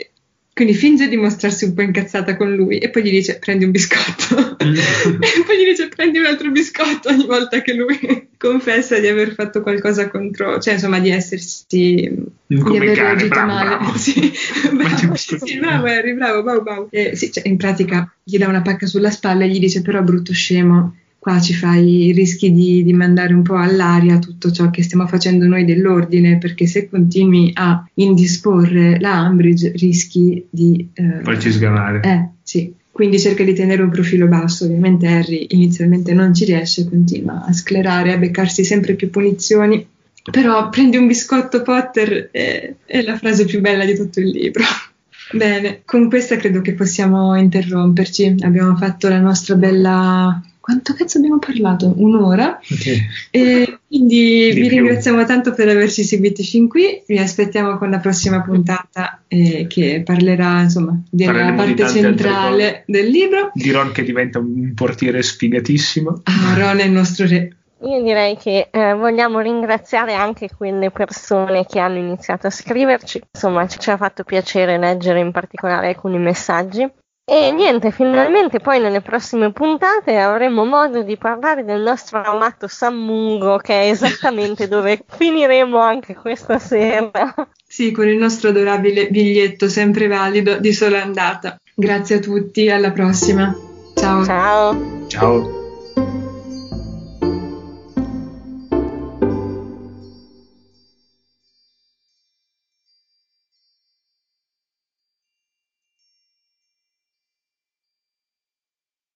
quindi finge di mostrarsi un po' incazzata con lui e poi gli dice: prendi un biscotto, e poi gli dice: prendi un altro biscotto ogni volta che lui confessa di aver fatto qualcosa contro, cioè insomma di essersi, come di aver reagito male. Sì, bravo Harry, bravo. Sì, cioè, in pratica gli dà una pacca sulla spalla e gli dice: però brutto scemo, qua ci fai, rischi di mandare un po' all'aria tutto ciò che stiamo facendo noi dell'ordine, perché se continui a indisporre la Umbridge rischi di... farci sgamare. Sì. Quindi cerca di tenere un profilo basso. Ovviamente Harry inizialmente non ci riesce, continua a sclerare, a beccarsi sempre più punizioni. Però prendi un biscotto, Potter, è la frase più bella di tutto il libro. Bene, con questa credo che possiamo interromperci. Abbiamo fatto la nostra bella... Quanto cazzo abbiamo parlato? Un'ora. Okay. E quindi vi ringraziamo tanto per averci seguiti fin qui. Vi aspettiamo con la prossima puntata che parlerà, insomma, della parte centrale del libro. Di Ron che diventa un portiere sfigatissimo. Ah, Ron è il nostro re. Io direi che vogliamo ringraziare anche quelle persone che hanno iniziato a scriverci. Insomma, ci ha fatto piacere leggere in particolare alcuni messaggi. E niente, finalmente poi nelle prossime puntate avremo modo di parlare del nostro amato Sammungo, che è esattamente dove finiremo anche questa sera. Sì, con il nostro adorabile biglietto sempre valido di sola andata. Grazie a tutti, alla prossima. Ciao. Ciao.